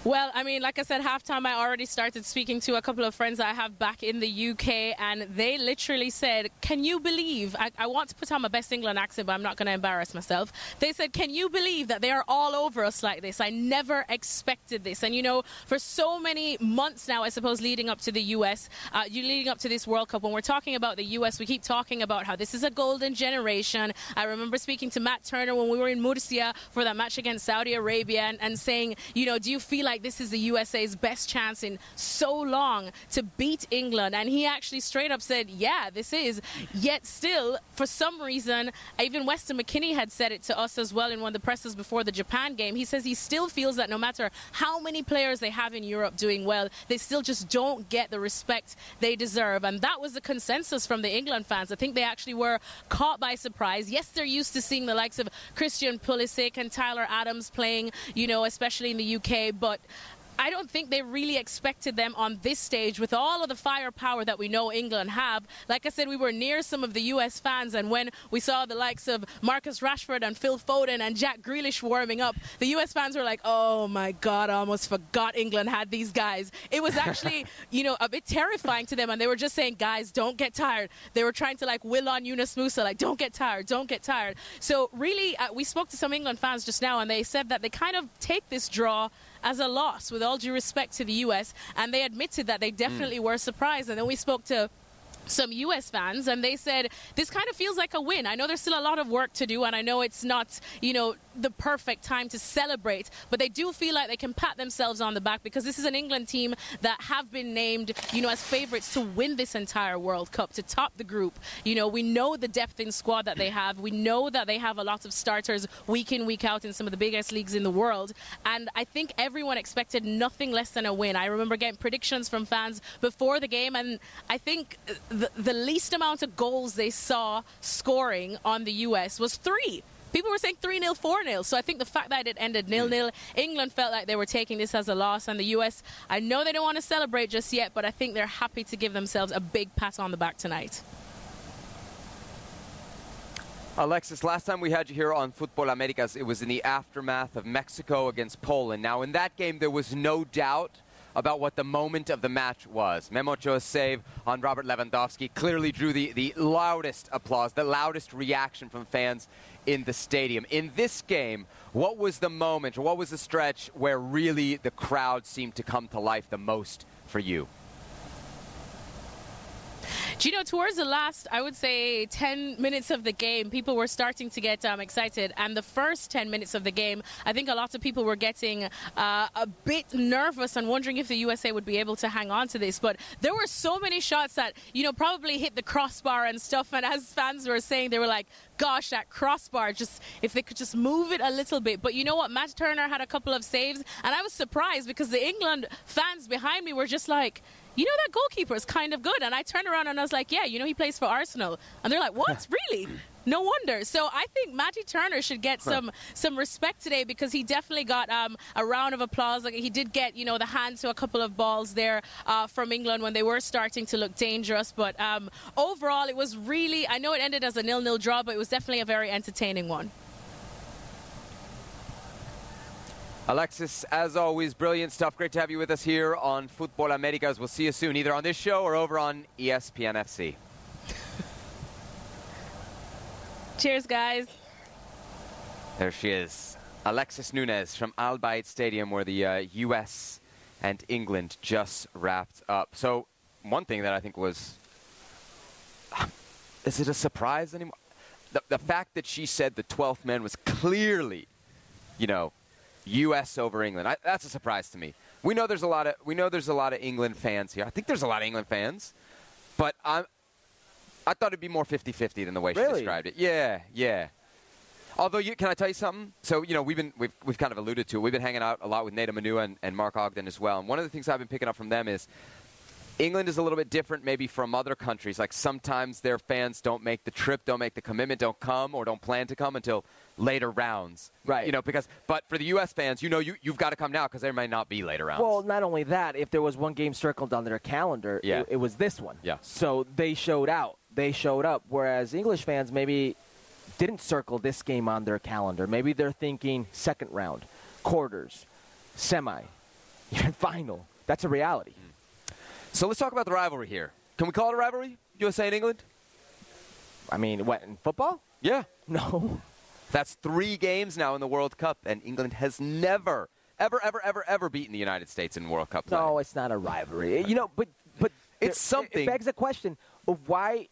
Well, I mean, like I said, halftime, I already started speaking to a couple of friends I have back in the UK, and they literally said, can you believe, I want to put on my best England accent, but I'm not going to embarrass myself. They said, can you believe that they are all over us like this? I never expected this. And, you know, for so many months now, I suppose, leading up to the US, leading up to this World Cup, when we're talking about the US, we keep talking about how this is a golden generation. I remember speaking to Matt Turner when we were in Murcia for that match against Saudi Arabia, and saying, you know, do you feel like this is the USA's best chance in so long to beat England? And he actually straight up said, yeah, this is. Yet still, for some reason, even Weston McKennie had said it to us as well in one of the presses before the Japan game. He says he still feels that no matter how many players they have in Europe doing well, they still just don't get the respect they deserve. And that was the consensus from the England fans. I think they actually were caught by surprise. Yes, they're used to seeing the likes of Christian Pulisic and Tyler Adams playing, you know, especially in the UK, but I don't think they really expected them on this stage with all of the firepower that we know England have. Like I said, we were near some of the U.S. fans, and when we saw the likes of Marcus Rashford and Phil Foden and Jack Grealish warming up, the U.S. fans were like, oh, my God, I almost forgot England had these guys. It was actually, you know, a bit terrifying to them, and they were just saying, guys, don't get tired. They were trying to, like, will on Yunus Musah, like, don't get tired, don't get tired. So, really, we spoke to some England fans just now, and they said that they kind of take this draw as a loss, with all due respect to the U.S., and they admitted that they definitely were surprised. And then we spoke to some U.S. fans, and they said, this kind of feels like a win. I know there's still a lot of work to do, and I know it's not, you know, the perfect time to celebrate, but they do feel like they can pat themselves on the back, because this is an England team that have been named, you know, as favorites to win this entire World Cup, to top the group. You know, we know the depth in squad that they have. We know that they have a lot of starters week in, week out in some of the biggest leagues in the world, and I think everyone expected nothing less than a win. I remember getting predictions from fans before the game, and I think the least amount of goals they saw scoring on the U.S. was 3. People were saying 3-0, 4-0. So I think the fact that it ended 0-0, England felt like they were taking this as a loss. And the U.S., I know they don't want to celebrate just yet, but I think they're happy to give themselves a big pat on the back tonight. Alexis, last time we had you here on Futbol Americas, it was in the aftermath of Mexico against Poland. Now, in that game, there was no doubt about what the moment of the match was. Memo Ochoa's save on Robert Lewandowski clearly drew the loudest applause, the loudest reaction from fans in the stadium. In this game, what was the moment, or what was the stretch where really the crowd seemed to come to life the most for you? Gino, towards the last, I would say, 10 minutes of the game, people were starting to get excited. And the first 10 minutes of the game, I think a lot of people were getting a bit nervous and wondering if the USA would be able to hang on to this. But there were so many shots that, you know, probably hit the crossbar and stuff. And as fans were saying, they were like, gosh, that crossbar, just if they could just move it a little bit. But you know what? Matt Turner had a couple of saves. And I was surprised because the England fans behind me were just like, you know, that goalkeeper is kind of good. And I turned around and I was like, yeah, you know, he plays for Arsenal. And they're like, what? Really? No wonder. So I think Matty Turner should get some respect today because he definitely got a round of applause. Like, he did get, you know, the hand to a couple of balls there from England when they were starting to look dangerous. But overall, it was really, I know it ended as a 0-0 draw, but it was definitely a very entertaining one. Alexis, as always, brilliant stuff. Great to have you with us here on Futbol Americas. We'll see you soon, either on this show or over on ESPN FC. Cheers, guys. There she is, Alexis Nunes from Al Bayt Stadium, where the U.S. and England just wrapped up. So one thing that I think was, is it a surprise anymore? The fact that she said the 12th man was clearly, you know, U.S. over England. That's a surprise to me. We know there's a lot of England fans here. I think there's a lot of England fans, but I thought it'd be more 50-50 than the way she described it. Yeah. Although, can I tell you something? So, you know, we've kind of alluded to it. We've been hanging out a lot with Neda Manua and Mark Ogden as well. And one of the things I've been picking up from them is England is a little bit different maybe from other countries. Like sometimes their fans don't make the trip, don't make the commitment, don't come or don't plan to come until later rounds. Right. You know, but for the U.S. fans, you know, you've got to come now because there might not be later rounds. Well, not only that, if there was one game circled on their calendar, it was this one. Yeah. So they showed out. They showed up, whereas English fans maybe didn't circle this game on their calendar. Maybe they're thinking second round, quarters, semi, even final. That's a reality. So let's talk about the rivalry here. Can we call it a rivalry, USA and England? I mean, what, in football? Yeah. No. That's 3 games now in the World Cup, and England has never, ever, ever, ever, ever beaten the United States in World Cup play. No, it's not a rivalry. You know, but it's something. It begs the question of why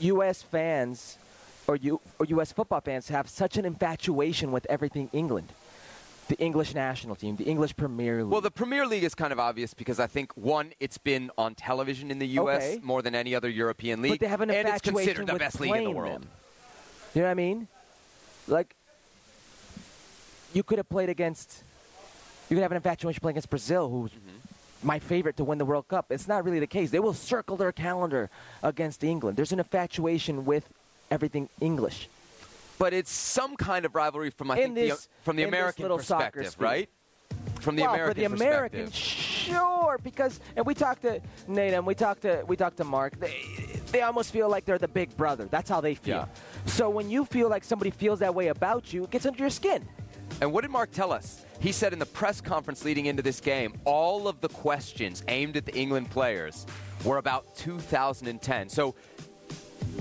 U.S. fans or U.S. football fans have such an infatuation with everything England. The English national team, the English Premier League. Well, the Premier League is kind of obvious because I think, one, it's been on television in the U.S. More than any other European league. But they have an infatuation with playing them. And it's considered the best league in the world. You know what I mean? Like, you could have an infatuation playing against Brazil, who's my favorite to win the World Cup. It's not really the case. They will circle their calendar against England. There's an infatuation with everything English. But it's some kind of rivalry from the American perspective, right? From the American perspective. Well, for the Americans, sure, because and we talked to Nate, we talked to Mark. They almost feel like they're the big brother. That's how they feel. Yeah. So when you feel like somebody feels that way about you, it gets under your skin. And what did Mark tell us? He said in the press conference leading into this game, all of the questions aimed at the England players were about 2010. So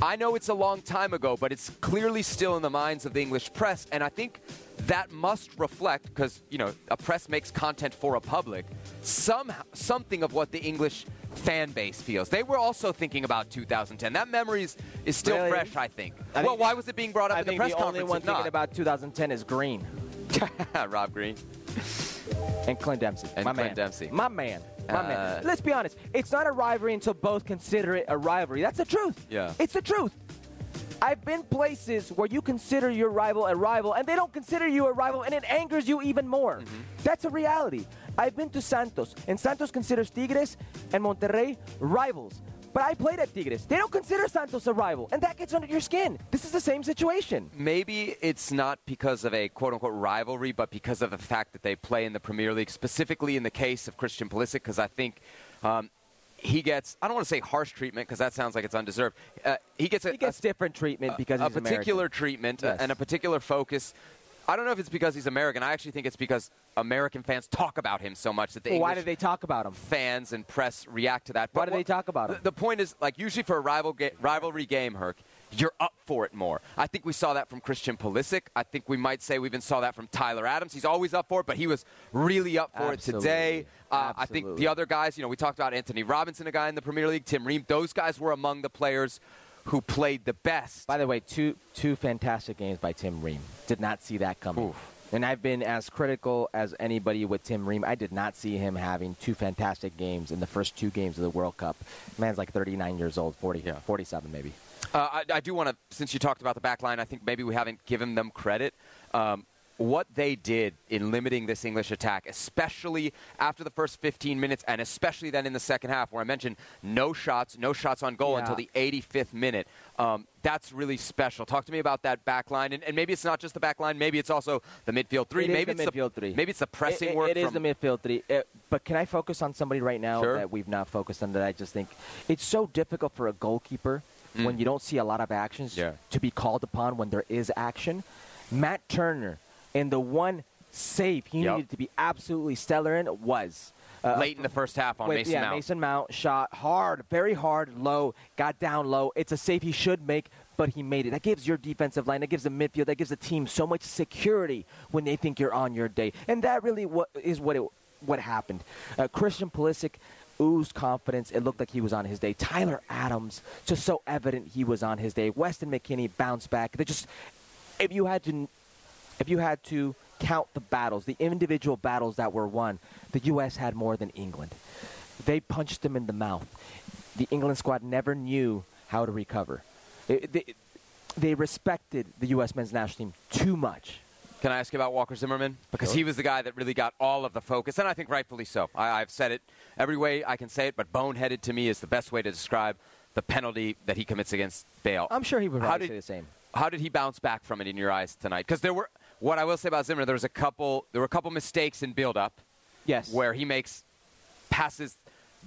I know it's a long time ago, but it's clearly still in the minds of the English press. And I think that must reflect, because, you know, a press makes content for a public, something of what the English fan base feels. They were also thinking about 2010. That memory is still fresh, I think. Well, why was it being brought up in the press conference? I think the only one thinking about 2010 is Green. Rob Green. And Clint Dempsey. My man. Let's be honest. It's not a rivalry until both consider it a rivalry. That's the truth. Yeah. It's the truth. I've been places where you consider your rival a rival, and they don't consider you a rival, and it angers you even more. Mm-hmm. That's a reality. I've been to Santos, and Santos considers Tigres and Monterrey rivals. But I played at Tigres. They don't consider Santos a rival, and that gets under your skin. This is the same situation. Maybe it's not because of a quote-unquote rivalry, but because of the fact that they play in the Premier League, specifically in the case of Christian Pulisic, because I think he gets, I don't want to say harsh treatment, because that sounds like it's undeserved. He gets different treatment because he's American. A particular treatment and a particular focus. I don't know if it's because he's American. I actually think it's because American fans talk about him so much that the English fans and press react to that. But why do they talk about him? The point is, like, usually for a rivalry game, Herc, you're up for it more. I think we saw that from Christian Pulisic. I think we might say we even saw that from Tyler Adams. He's always up for it, but he was really up for it today. I think the other guys, you know, we talked about Antonee Robinson, a guy in the Premier League, Tim Ream. Those guys were among the players who played the best. By the way, two fantastic games by Tim Ream. Did not see that coming. Oof. And I've been as critical as anybody with Tim Ream. I did not see him having two fantastic games in the first two games of the World Cup. Man's like 39 years old, 40, yeah. 47 maybe. I do want to, since you talked about the back line, I think maybe we haven't given them credit. What they did in limiting this English attack, especially after the first 15 minutes and especially then in the second half where I mentioned no shots on goal until the 85th minute. That's really special. Talk to me about that back line. And maybe it's not just the back line. Maybe it's also the midfield three. Maybe it's the pressing work. It is the midfield three. But can I focus on somebody right now that we've not focused on that I just think it's so difficult for a goalkeeper when you don't see a lot of actions to be called upon when there is action. Matt Turner. And the one save he needed to be absolutely stellar in was. Late in the first half on Mason Mount. Mason Mount shot hard, very hard, low, got down low. It's a save he should make, but he made it. That gives your defensive line, that gives the midfield, that gives the team so much security when they think you're on your day. And that really is what happened. Christian Pulisic oozed confidence. It looked like he was on his day. Tyler Adams, just so evident he was on his day. Weston McKennie bounced back. They just, if you had to count the battles, the individual battles that were won, the U.S. had more than England. They punched them in the mouth. The England squad never knew how to recover. They respected the U.S. men's national team too much. Can I ask you about Walker Zimmerman? Because he was the guy that really got all of the focus, and I think rightfully so. I've said it every way I can say it, but boneheaded to me is the best way to describe the penalty that he commits against Bale. I'm sure he would probably say the same. How did he bounce back from it in your eyes tonight? Because there were... What I will say about Zimmerman, there were a couple mistakes in build-up, where he makes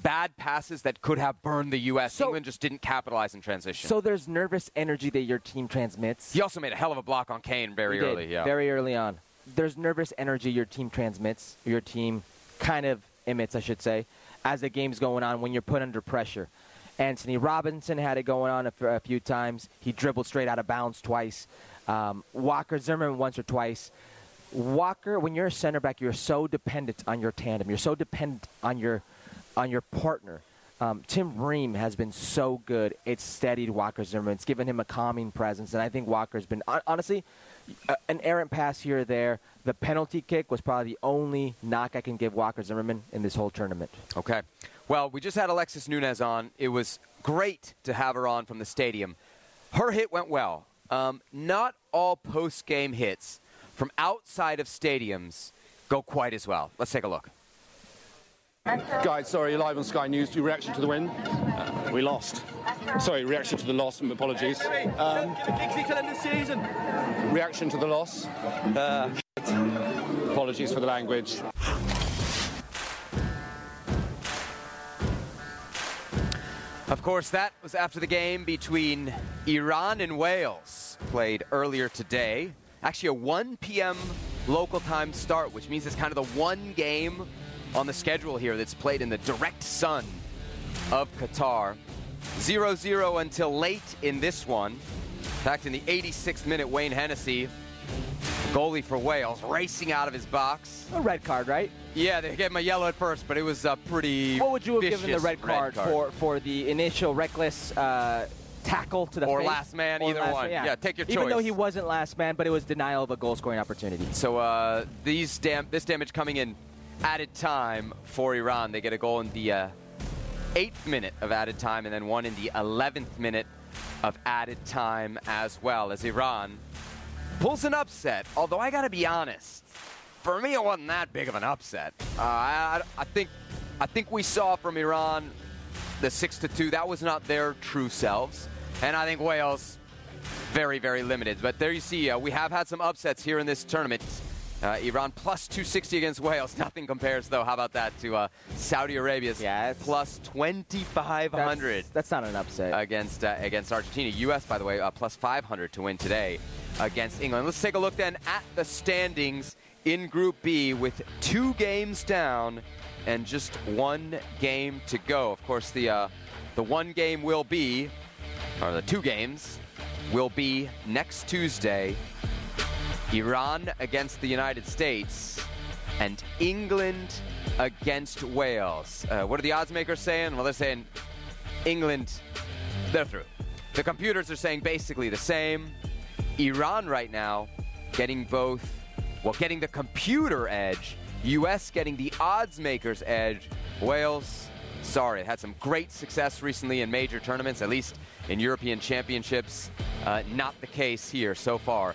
bad passes that could have burned the U.S. England just didn't capitalize in transition. So there's nervous energy that your team transmits. He also made a hell of a block on Kane very early on. There's nervous energy your team transmits, your team kind of emits, I should say, as the game's going on when you're put under pressure. Antonee Robinson had it going on a few times. He dribbled straight out of bounds twice. Walker Zimmerman once or twice. Walker, when you're a center back, you're so dependent on your tandem. You're so dependent on your partner. Tim Ream has been so good. It's steadied Walker Zimmerman. It's given him a calming presence, and I think Walker's been, honestly, an errant pass here or there. The penalty kick was probably the only knock I can give Walker Zimmerman in this whole tournament. Okay. Well, we just had Alexis Nunes on. It was great to have her on from the stadium. Her hit went well. Not all post-game hits from outside of stadiums go quite as well. Let's take a look. Guys, sorry, you're live on Sky News. Your reaction to the win? We lost. Sorry, reaction to the loss, apologies. Reaction to the loss. Apologies for the language. Of course, that was after the game between Iran and Wales, played earlier today. Actually, a 1 p.m. local time start, which means it's kind of the one game on the schedule here that's played in the direct sun of Qatar. 0-0 until late in this one. In fact, in the 86th minute, Wayne Hennessy, goalie for Wales, racing out of his box. A red card, right? Yeah, they gave him a yellow at first, but it was a pretty What would you have given the red card. For the initial reckless tackle to the face? Or last man, either one. Yeah, take your choice. Even though he wasn't last man, but it was denial of a goal-scoring opportunity. So this damage coming in added time for Iran. They get a goal in the 8th minute of added time and then one in the 11th minute of added time as well, as Iran pulls an upset, although I got to be honest. For me, it wasn't that big of an upset. I think we saw from Iran the 6-2. That was not their true selves. And I think Wales, very, very limited. But there you see, we have had some upsets here in this tournament. Iran plus 260 against Wales. Nothing compares, though. How about that to Saudi Arabia's plus 2,500? That's not an upset. Against Argentina. U.S., by the way, plus 500 to win today against England. Let's take a look then at the standings in Group B with two games down and just one game to go. Of course, the two games will be next Tuesday, Iran against the United States and England against Wales. What are the odds makers saying? Well, they're saying England, they're through. The computers are saying basically the same. Iran right now getting both, well, getting the computer edge. U.S. getting the odds makers edge. Wales, sorry, had some great success recently in major tournaments, at least in European championships. Not the case here so far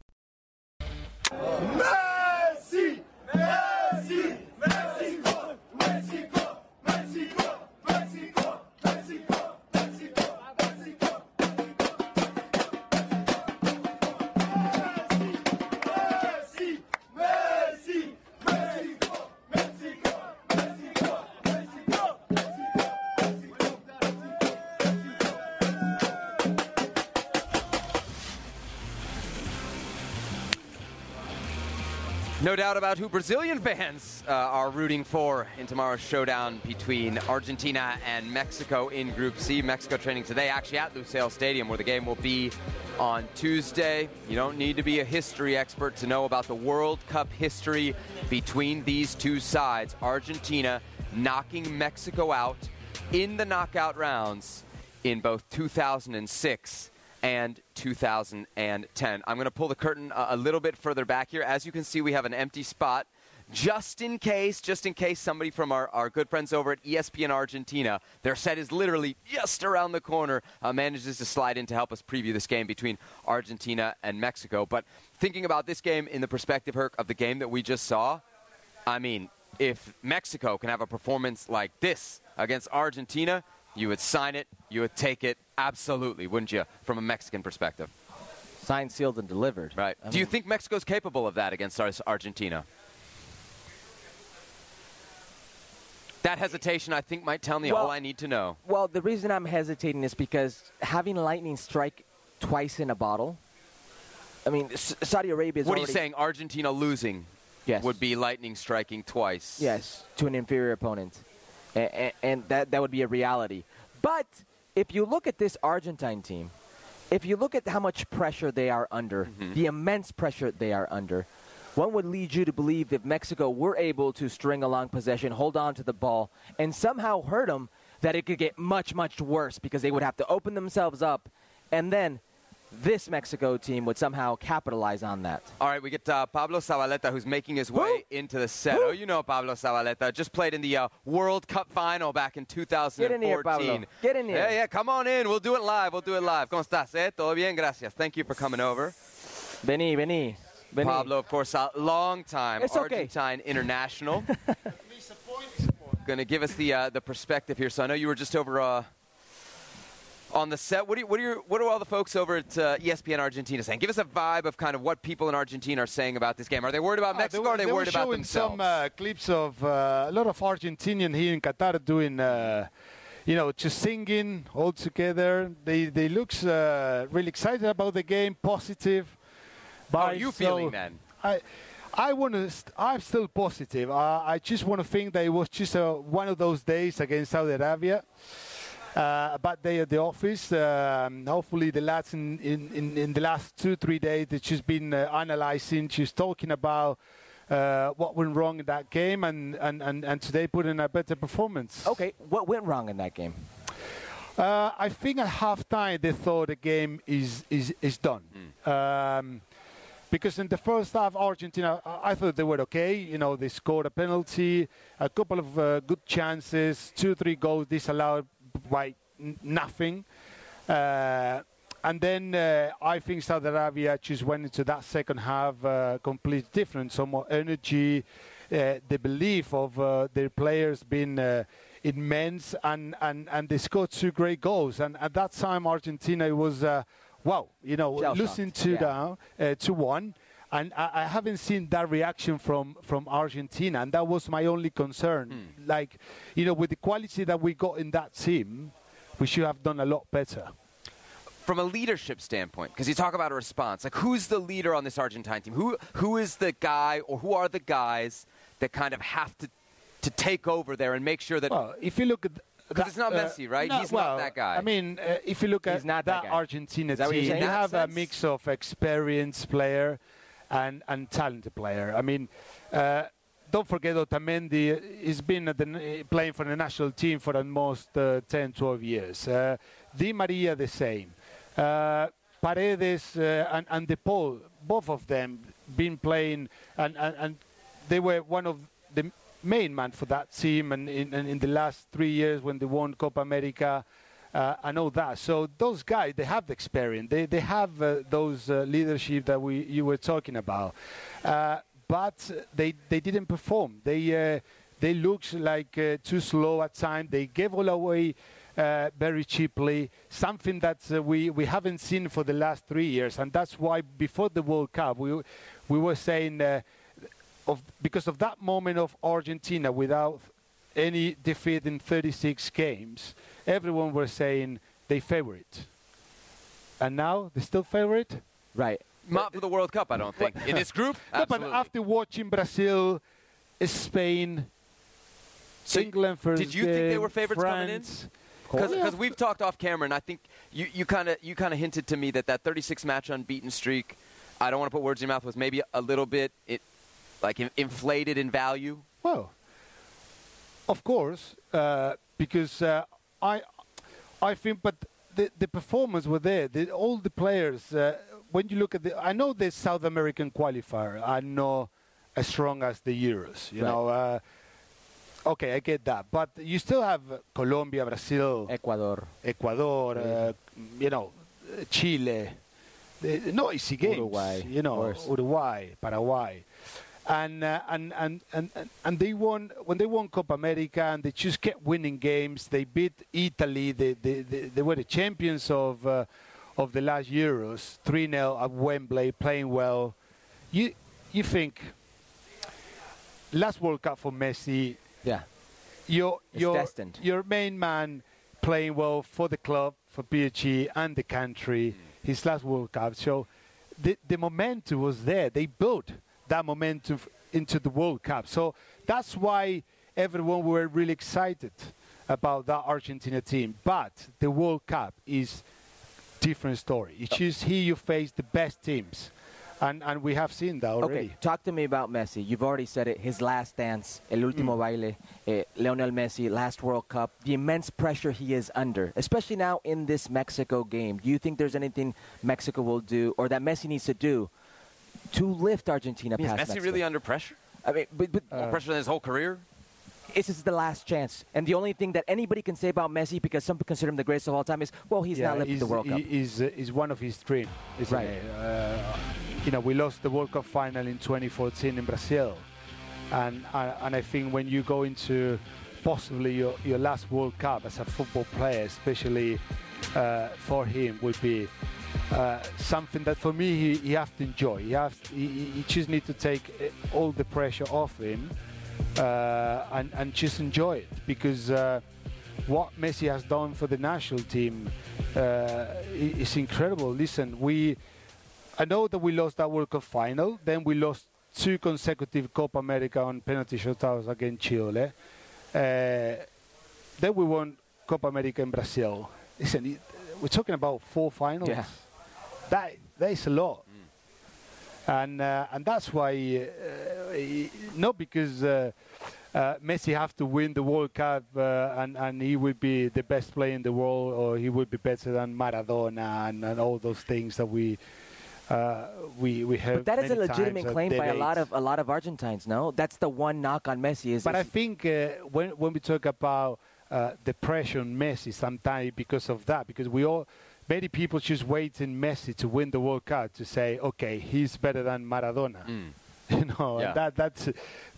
Messi! Messi! Mexico! Mexico! Mexico! Mexico! Mexico! Mexico! Mexico! Messi! Messi! Mexico! Mexico! Mexico! Mexico! Mexico! No doubt about who Brazilian fans are rooting for in tomorrow's showdown between Argentina and Mexico in Group C. Mexico training today, actually at Lusail Stadium, where the game will be on Tuesday. You don't need to be a history expert to know about the World Cup history between these two sides. Argentina knocking Mexico out in the knockout rounds in both 2006 and 2010. I'm going to pull the curtain a little bit further back here. As you can see, we have an empty spot. Just in case somebody from our good friends over at ESPN Argentina, their set is literally just around the corner, manages to slide in to help us preview this game between Argentina and Mexico. But thinking about this game in the perspective, Herc, of the game that we just saw, I mean, if Mexico can have a performance like this against Argentina, you would sign it, you would take it, absolutely, wouldn't you, from a Mexican perspective? Signed, sealed, and delivered. Right. I mean, do you think Mexico's capable of that against Argentina? That hesitation, I think, might tell me all I need to know. Well, the reason I'm hesitating is because having lightning strike twice in a bottle, I mean, Saudi Arabia is already... What are you saying, Argentina losing would be lightning striking twice? Yes, to an inferior opponent. And that would be a reality. But if you look at this Argentine team, if you look at how much pressure they are under, the immense pressure they are under, one would lead you to believe if Mexico were able to string along possession, hold on to the ball, and somehow hurt them, that it could get much, much worse because they would have to open themselves up. And then this Mexico team would somehow capitalize on that. All right, we get Pablo Zabaleta, who's making his way into the set. Who? Oh, you know Pablo Zabaleta. Just played in the World Cup final back in 2014. Get in here, Pablo. Get in here. Yeah, come on in. We'll do it live. ¿Cómo estás? Todo bien, gracias. Thank you for coming over. Vení. Pablo, of course, a long time Argentine international. Going to give us the perspective here. So I know you were just over... on the set, what are all the folks over at ESPN Argentina saying? Give us a vibe of kind of what people in Argentina are saying about this game. Are they worried about Mexico or are they worried about themselves? They were showing some clips of a lot of Argentinians here in Qatar doing, just singing all together. They look really excited about the game, positive. How are you feeling, man? I'm still positive. I just want to think that it was just one of those days against Saudi Arabia. A bad day at the office. Hopefully the lads in the last 2-3 days that she's been analyzing, she's talking about what went wrong in that game and today put in a better performance. Okay, what went wrong in that game? I think at halftime they thought the game is done. Because in the first half, Argentina, I thought they were okay. You know, they scored a penalty, a couple of good chances, 2-3 goals disallowed by nothing And then I think Saudi Arabia just went into that second half completely different. So more energy, the belief of their players being immense, and they scored two great goals. And at that time, Argentina was, losing 2-1. And I haven't seen that reaction from Argentina. And that was my only concern. Mm. With the quality that we got in that team, we should have done a lot better. From a leadership standpoint, because you talk about a response, who's the leader on this Argentine team? Who is the guy, or who are the guys that kind of have to take over there and make sure that... Well, if you look at... Because it's not Messi, right? He's not that guy. I mean, if you look at that Argentina team, you have a mix of experienced player and talented player. I mean, don't forget Otamendi has been playing for the national team for almost 10, 12 years. Di Maria, the same. Paredes and De Paul, both of them been playing, and they were one of the main man for that team, and in the last 3 years when they won Copa America and all that. So those guys, they have the experience, they have those leadership that you were talking about, but they didn't perform. They looked too slow at times. They gave all away very cheaply, something that we haven't seen for the last 3 years. And that's why before the World Cup, we were saying because of that moment of Argentina without any defeat in 36 games, everyone was saying they favorite. And now they're still favorite? Right. Not for the World Cup, I don't think. In this group? Absolutely. No, but after watching Brazil, Spain, England first. Did you think they were favorites France, coming in? Because we've talked off camera, and I think you kind of hinted to me that 36-match unbeaten streak, I don't want to put words in your mouth, was maybe a little bit inflated in value. Well, of course, because I think, but the performance were there. All the players. When you look at I know the South American qualifier are not as strong as the Euros. You know. Okay, I get that. But you still have Colombia, Brazil, Ecuador, Chile. No easy games. Uruguay, Paraguay. And they won, when they won Copa America, and they just kept winning games. They beat Italy. They were the champions of the last Euros, 3-0 at Wembley, playing well. You think, last World Cup for Messi... Yeah, your main man playing well for the club, for PSG and the country. His last World Cup, so the momentum was there. They built that momentum into the World Cup, so that's why everyone were really excited about that Argentina team. But the World Cup is different story. It's just here you face the best teams. And we have seen that already. Okay, talk to me about Messi. You've already said it. His last dance, el último baile, Lionel Messi, last World Cup, the immense pressure he is under, especially now in this Mexico game. Do you think there's anything Mexico will do, or that Messi needs to do, to lift Argentina past Mexico? Is Messi really under pressure? I mean, but more pressure than his whole career? This is the last chance. And the only thing that anybody can say about Messi, because some consider him the greatest of all time, is, he's not living the World Cup. He's one of his dreams, isn't it? We lost the World Cup final in 2014 in Brazil. And I think when you go into possibly your last World Cup as a football player, especially for him, would be something that for me he has to enjoy. He just needs to take all the pressure off him. And just enjoy it, because what Messi has done for the national team is incredible. Listen, I know that we lost that World Cup final, then we lost two consecutive Copa America on penalty shootouts against Chile. Then we won Copa America in Brazil. Listen, we're talking about four finals. Yeah. That is a lot. And that's why, not because Messi have to win the World Cup and he will be the best player in the world, or he will be better than Maradona and all those things that we have. But that is a legitimate claim by a lot of Argentines. No, that's the one knock on Messi. But I think when we talk about the pressure on Messi, sometimes because of that, because we all. Many people just wait in Messi to win the World Cup to say, okay, he's better than Maradona. You know, yeah.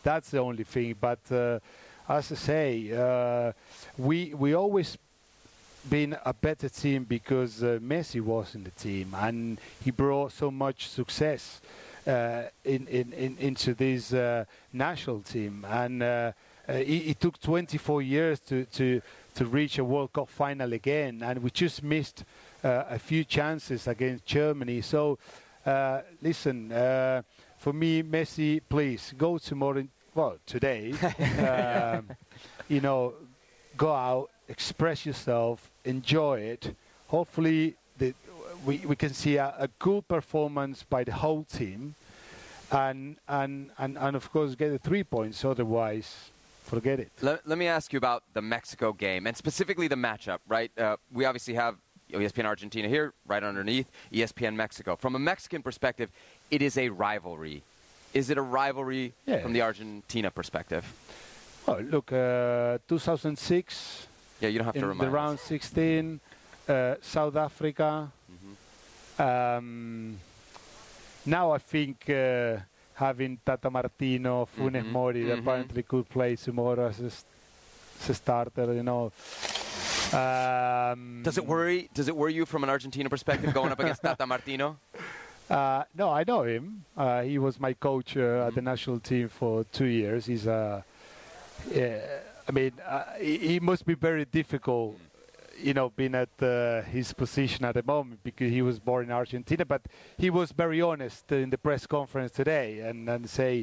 that's the only thing. But as I say, we always been a better team because Messi was in the team and he brought so much success into this national team. And it took 24 years to reach a World Cup final again, and we just missed a few chances against Germany. So, listen, for me, Messi, please go tomorrow. Well, today, you know, go out, express yourself, enjoy it. Hopefully, we can see a good performance by the whole team, and of course get the 3 points. Otherwise, forget it. Let me ask you about the Mexico game, and specifically the matchup, right? We obviously have ESPN Argentina here, right underneath ESPN Mexico. From a Mexican perspective, it is a rivalry. Is it a rivalry from the Argentina perspective? Well, look, 2006. Yeah, you don't have to remind. The round 16, South Africa. Mm-hmm. Now I think... having Tata Martino, Funes Mori, apparently could play tomorrow as a starter, you know. Does it worry you from an Argentina perspective going up against Tata Martino? No, I know him. He was my coach at the national team for 2 years. He's he must be very difficult, you know, being at his position at the moment, because he was born in Argentina. But he was very honest in the press conference today and say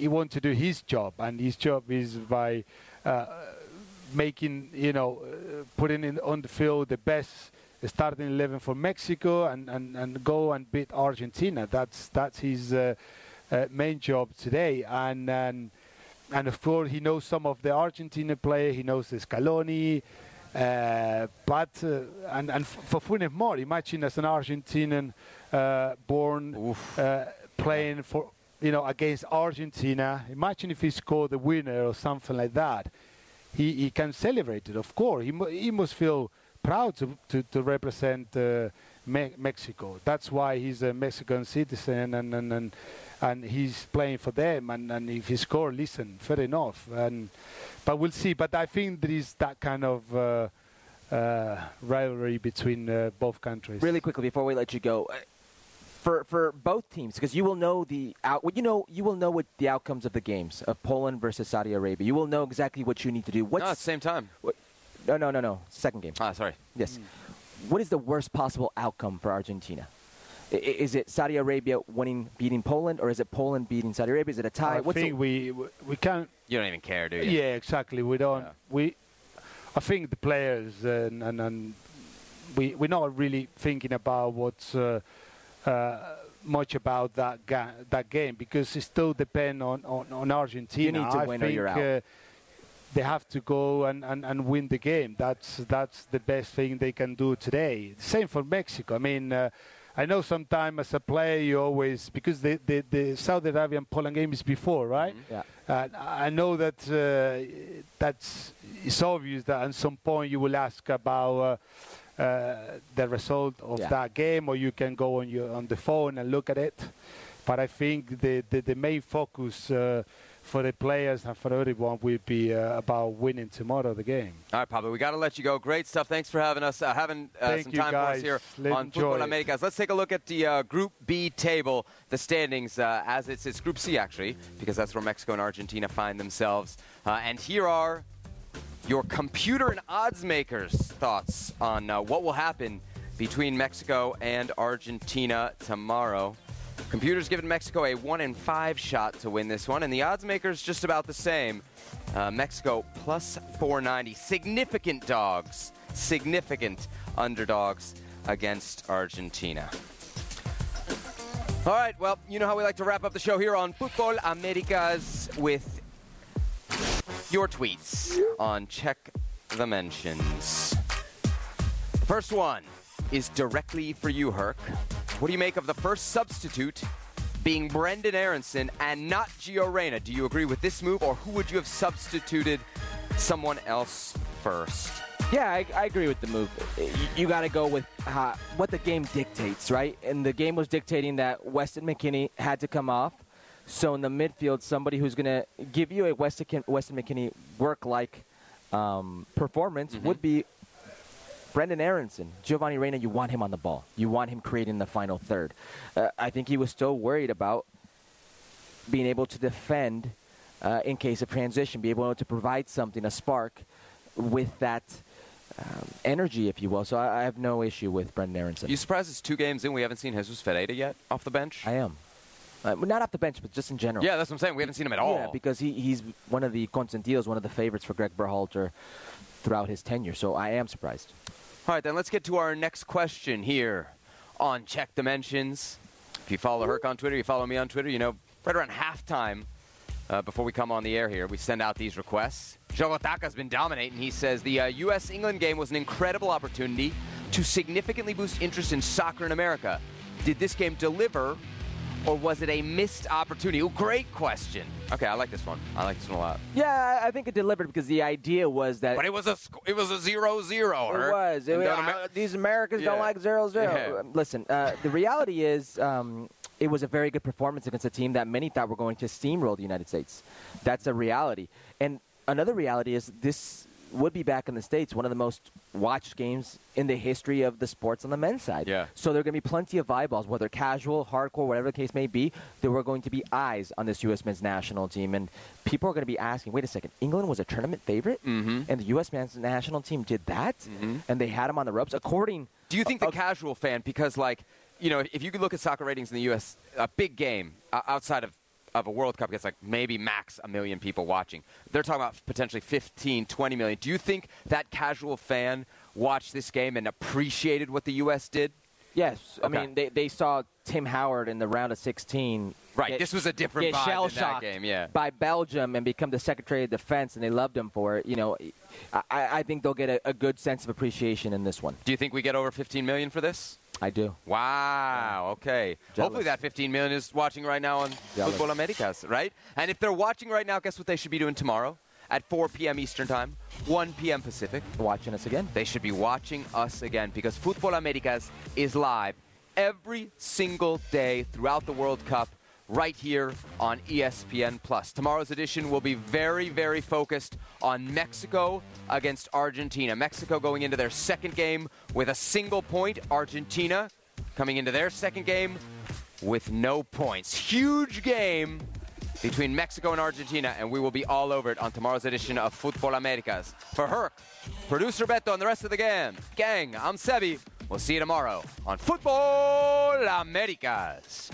he wants to do his job, and his job is by making, you know, putting in on the field the best starting 11 for Mexico and go and beat Argentina. That's his main job today. And of course, he knows some of the Argentina players. He knows the Scaloni. But for Funes Mori, imagine as an Argentinian born playing for, you know, against Argentina. Imagine if he scored the winner or something like that. He can celebrate it. Of course, he must feel proud to represent Mexico. That's why he's a Mexican citizen and he's playing for them. And if he scores, listen, fair enough. But we'll see. But I think there is that kind of rivalry between both countries. Really quickly, before we let you go, for both teams, because you will know what the outcomes of the games of Poland versus Saudi Arabia. You will know exactly what you need to do. At the same time. No. Second game. Sorry. Yes. What is the worst possible outcome for Argentina? Is it Saudi Arabia beating Poland, or is it Poland beating Saudi Arabia? Is it a tie? We can't. You don't even care, do you? Yeah, exactly. We don't. Yeah. I think the players and we're not really thinking about what's much about that game, because it still depends on Argentina. You need to win, or you're out. They have to go and win the game. That's the best thing they can do today. Same for Mexico. I mean, I know sometimes as a player you always, because the Saudi Arabian Poland game is before, right? Mm-hmm. Yeah. I know that it's obvious that at some point you will ask about the result of that game, or you can go on the phone and look at it. But I think the main focus for the players and for everyone will be about winning tomorrow the game. All right, Pablo, we got to let you go. Great stuff. Thanks for having us. Some time for us here on Futbol Americas. Let's take a look at the Group B table, the standings, as it's Group C, actually, because that's where Mexico and Argentina find themselves. And here are your computer and odds makers' thoughts on what will happen between Mexico and Argentina tomorrow. Computers giving Mexico a 1 in 5 shot to win this one, and the odds makers just about the same. Mexico plus 490. Significant underdogs against Argentina. All right, well, you know how we like to wrap up the show here on Futbol Americas with your tweets on Check the Mentions. The first one is directly for you, Herc. What do you make of the first substitute being Brenden Aaronson and not Gio Reyna? Do you agree with this move, or who would you have substituted someone else first? Yeah, I agree with the move. You got to go with what the game dictates, right? And the game was dictating that Weston McKennie had to come off. So in the midfield, somebody who's going to give you a Weston McKennie work-like performance would be Brenden Aaronson. Giovanni Reyna, you want him on the ball. You want him creating the final third. I think he was still worried about being able to defend in case of transition, be able to provide something, a spark, with that energy, if you will. So I have no issue with Brenden Aaronson. You surprised it's 2 games in we haven't seen Jesus Ferreira yet off the bench? I am. Not off the bench, but just in general. Yeah, that's what I'm saying. We haven't seen him at all. Yeah, because he's one of the consentidos, one of the favorites for Greg Berhalter throughout his tenure. So I am surprised. All right, then let's get to our next question here on Check Dimensions. If you follow Herc on Twitter, you follow me on Twitter, you know, right around halftime, before we come on the air here, we send out these requests. Jogotaka's been dominating. He says the U.S.-England game was an incredible opportunity to significantly boost interest in soccer in America. Did this game deliver, or was it a missed opportunity? Oh, great question. Okay, I like this one. I like this one a lot. Yeah, I think it delivered because the idea was that... But it was a 0-0. It was. These Americans don't like 0-0. Yeah. Listen, the reality is... it was a very good performance against a team that many thought were going to steamroll the United States. That's a reality. And another reality is this would be back in the States one of the most watched games in the history of the sports on the men's side. Yeah. So there are going to be plenty of eyeballs, whether casual, hardcore, whatever the case may be. There were going to be eyes on this U.S. men's national team. And people are going to be asking, wait a second, England was a tournament favorite? Mm-hmm. And the U.S. men's national team did that? Mm-hmm. And they had them on the ropes? Do you think the casual fan, because like... You know, if you could look at soccer ratings in the U.S., a big game outside of a World Cup gets like maybe max 1 million people watching. They're talking about potentially 15, 20 million. Do you think that casual fan watched this game and appreciated what the U.S. did? Yes. Okay. I mean, they saw Tim Howard in the round of 16. Right. This was a different vibe in that game. Yeah. By Belgium and become the Secretary of Defense, and they loved him for it. You know, I think they'll get a good sense of appreciation in this one. Do you think we get over 15 million for this? I do. Wow. Okay. Jealous. Hopefully that 15 million is watching right now on Futbol Americas, right? And if they're watching right now, guess what they should be doing tomorrow at 4 p.m. Eastern Time, 1 p.m. Pacific? Watching us again. They should be watching us again because Futbol Americas is live every single day throughout the World Cup right here on ESPN+. Tomorrow's edition will be very, very focused on Mexico against Argentina. Mexico going into their second game with a single point. Argentina coming into their second game with no points. Huge game between Mexico and Argentina, and we will be all over it on tomorrow's edition of Futbol Americas. For Herc, producer Beto, and the rest of the gang, I'm Sebi. We'll see you tomorrow on Futbol Americas.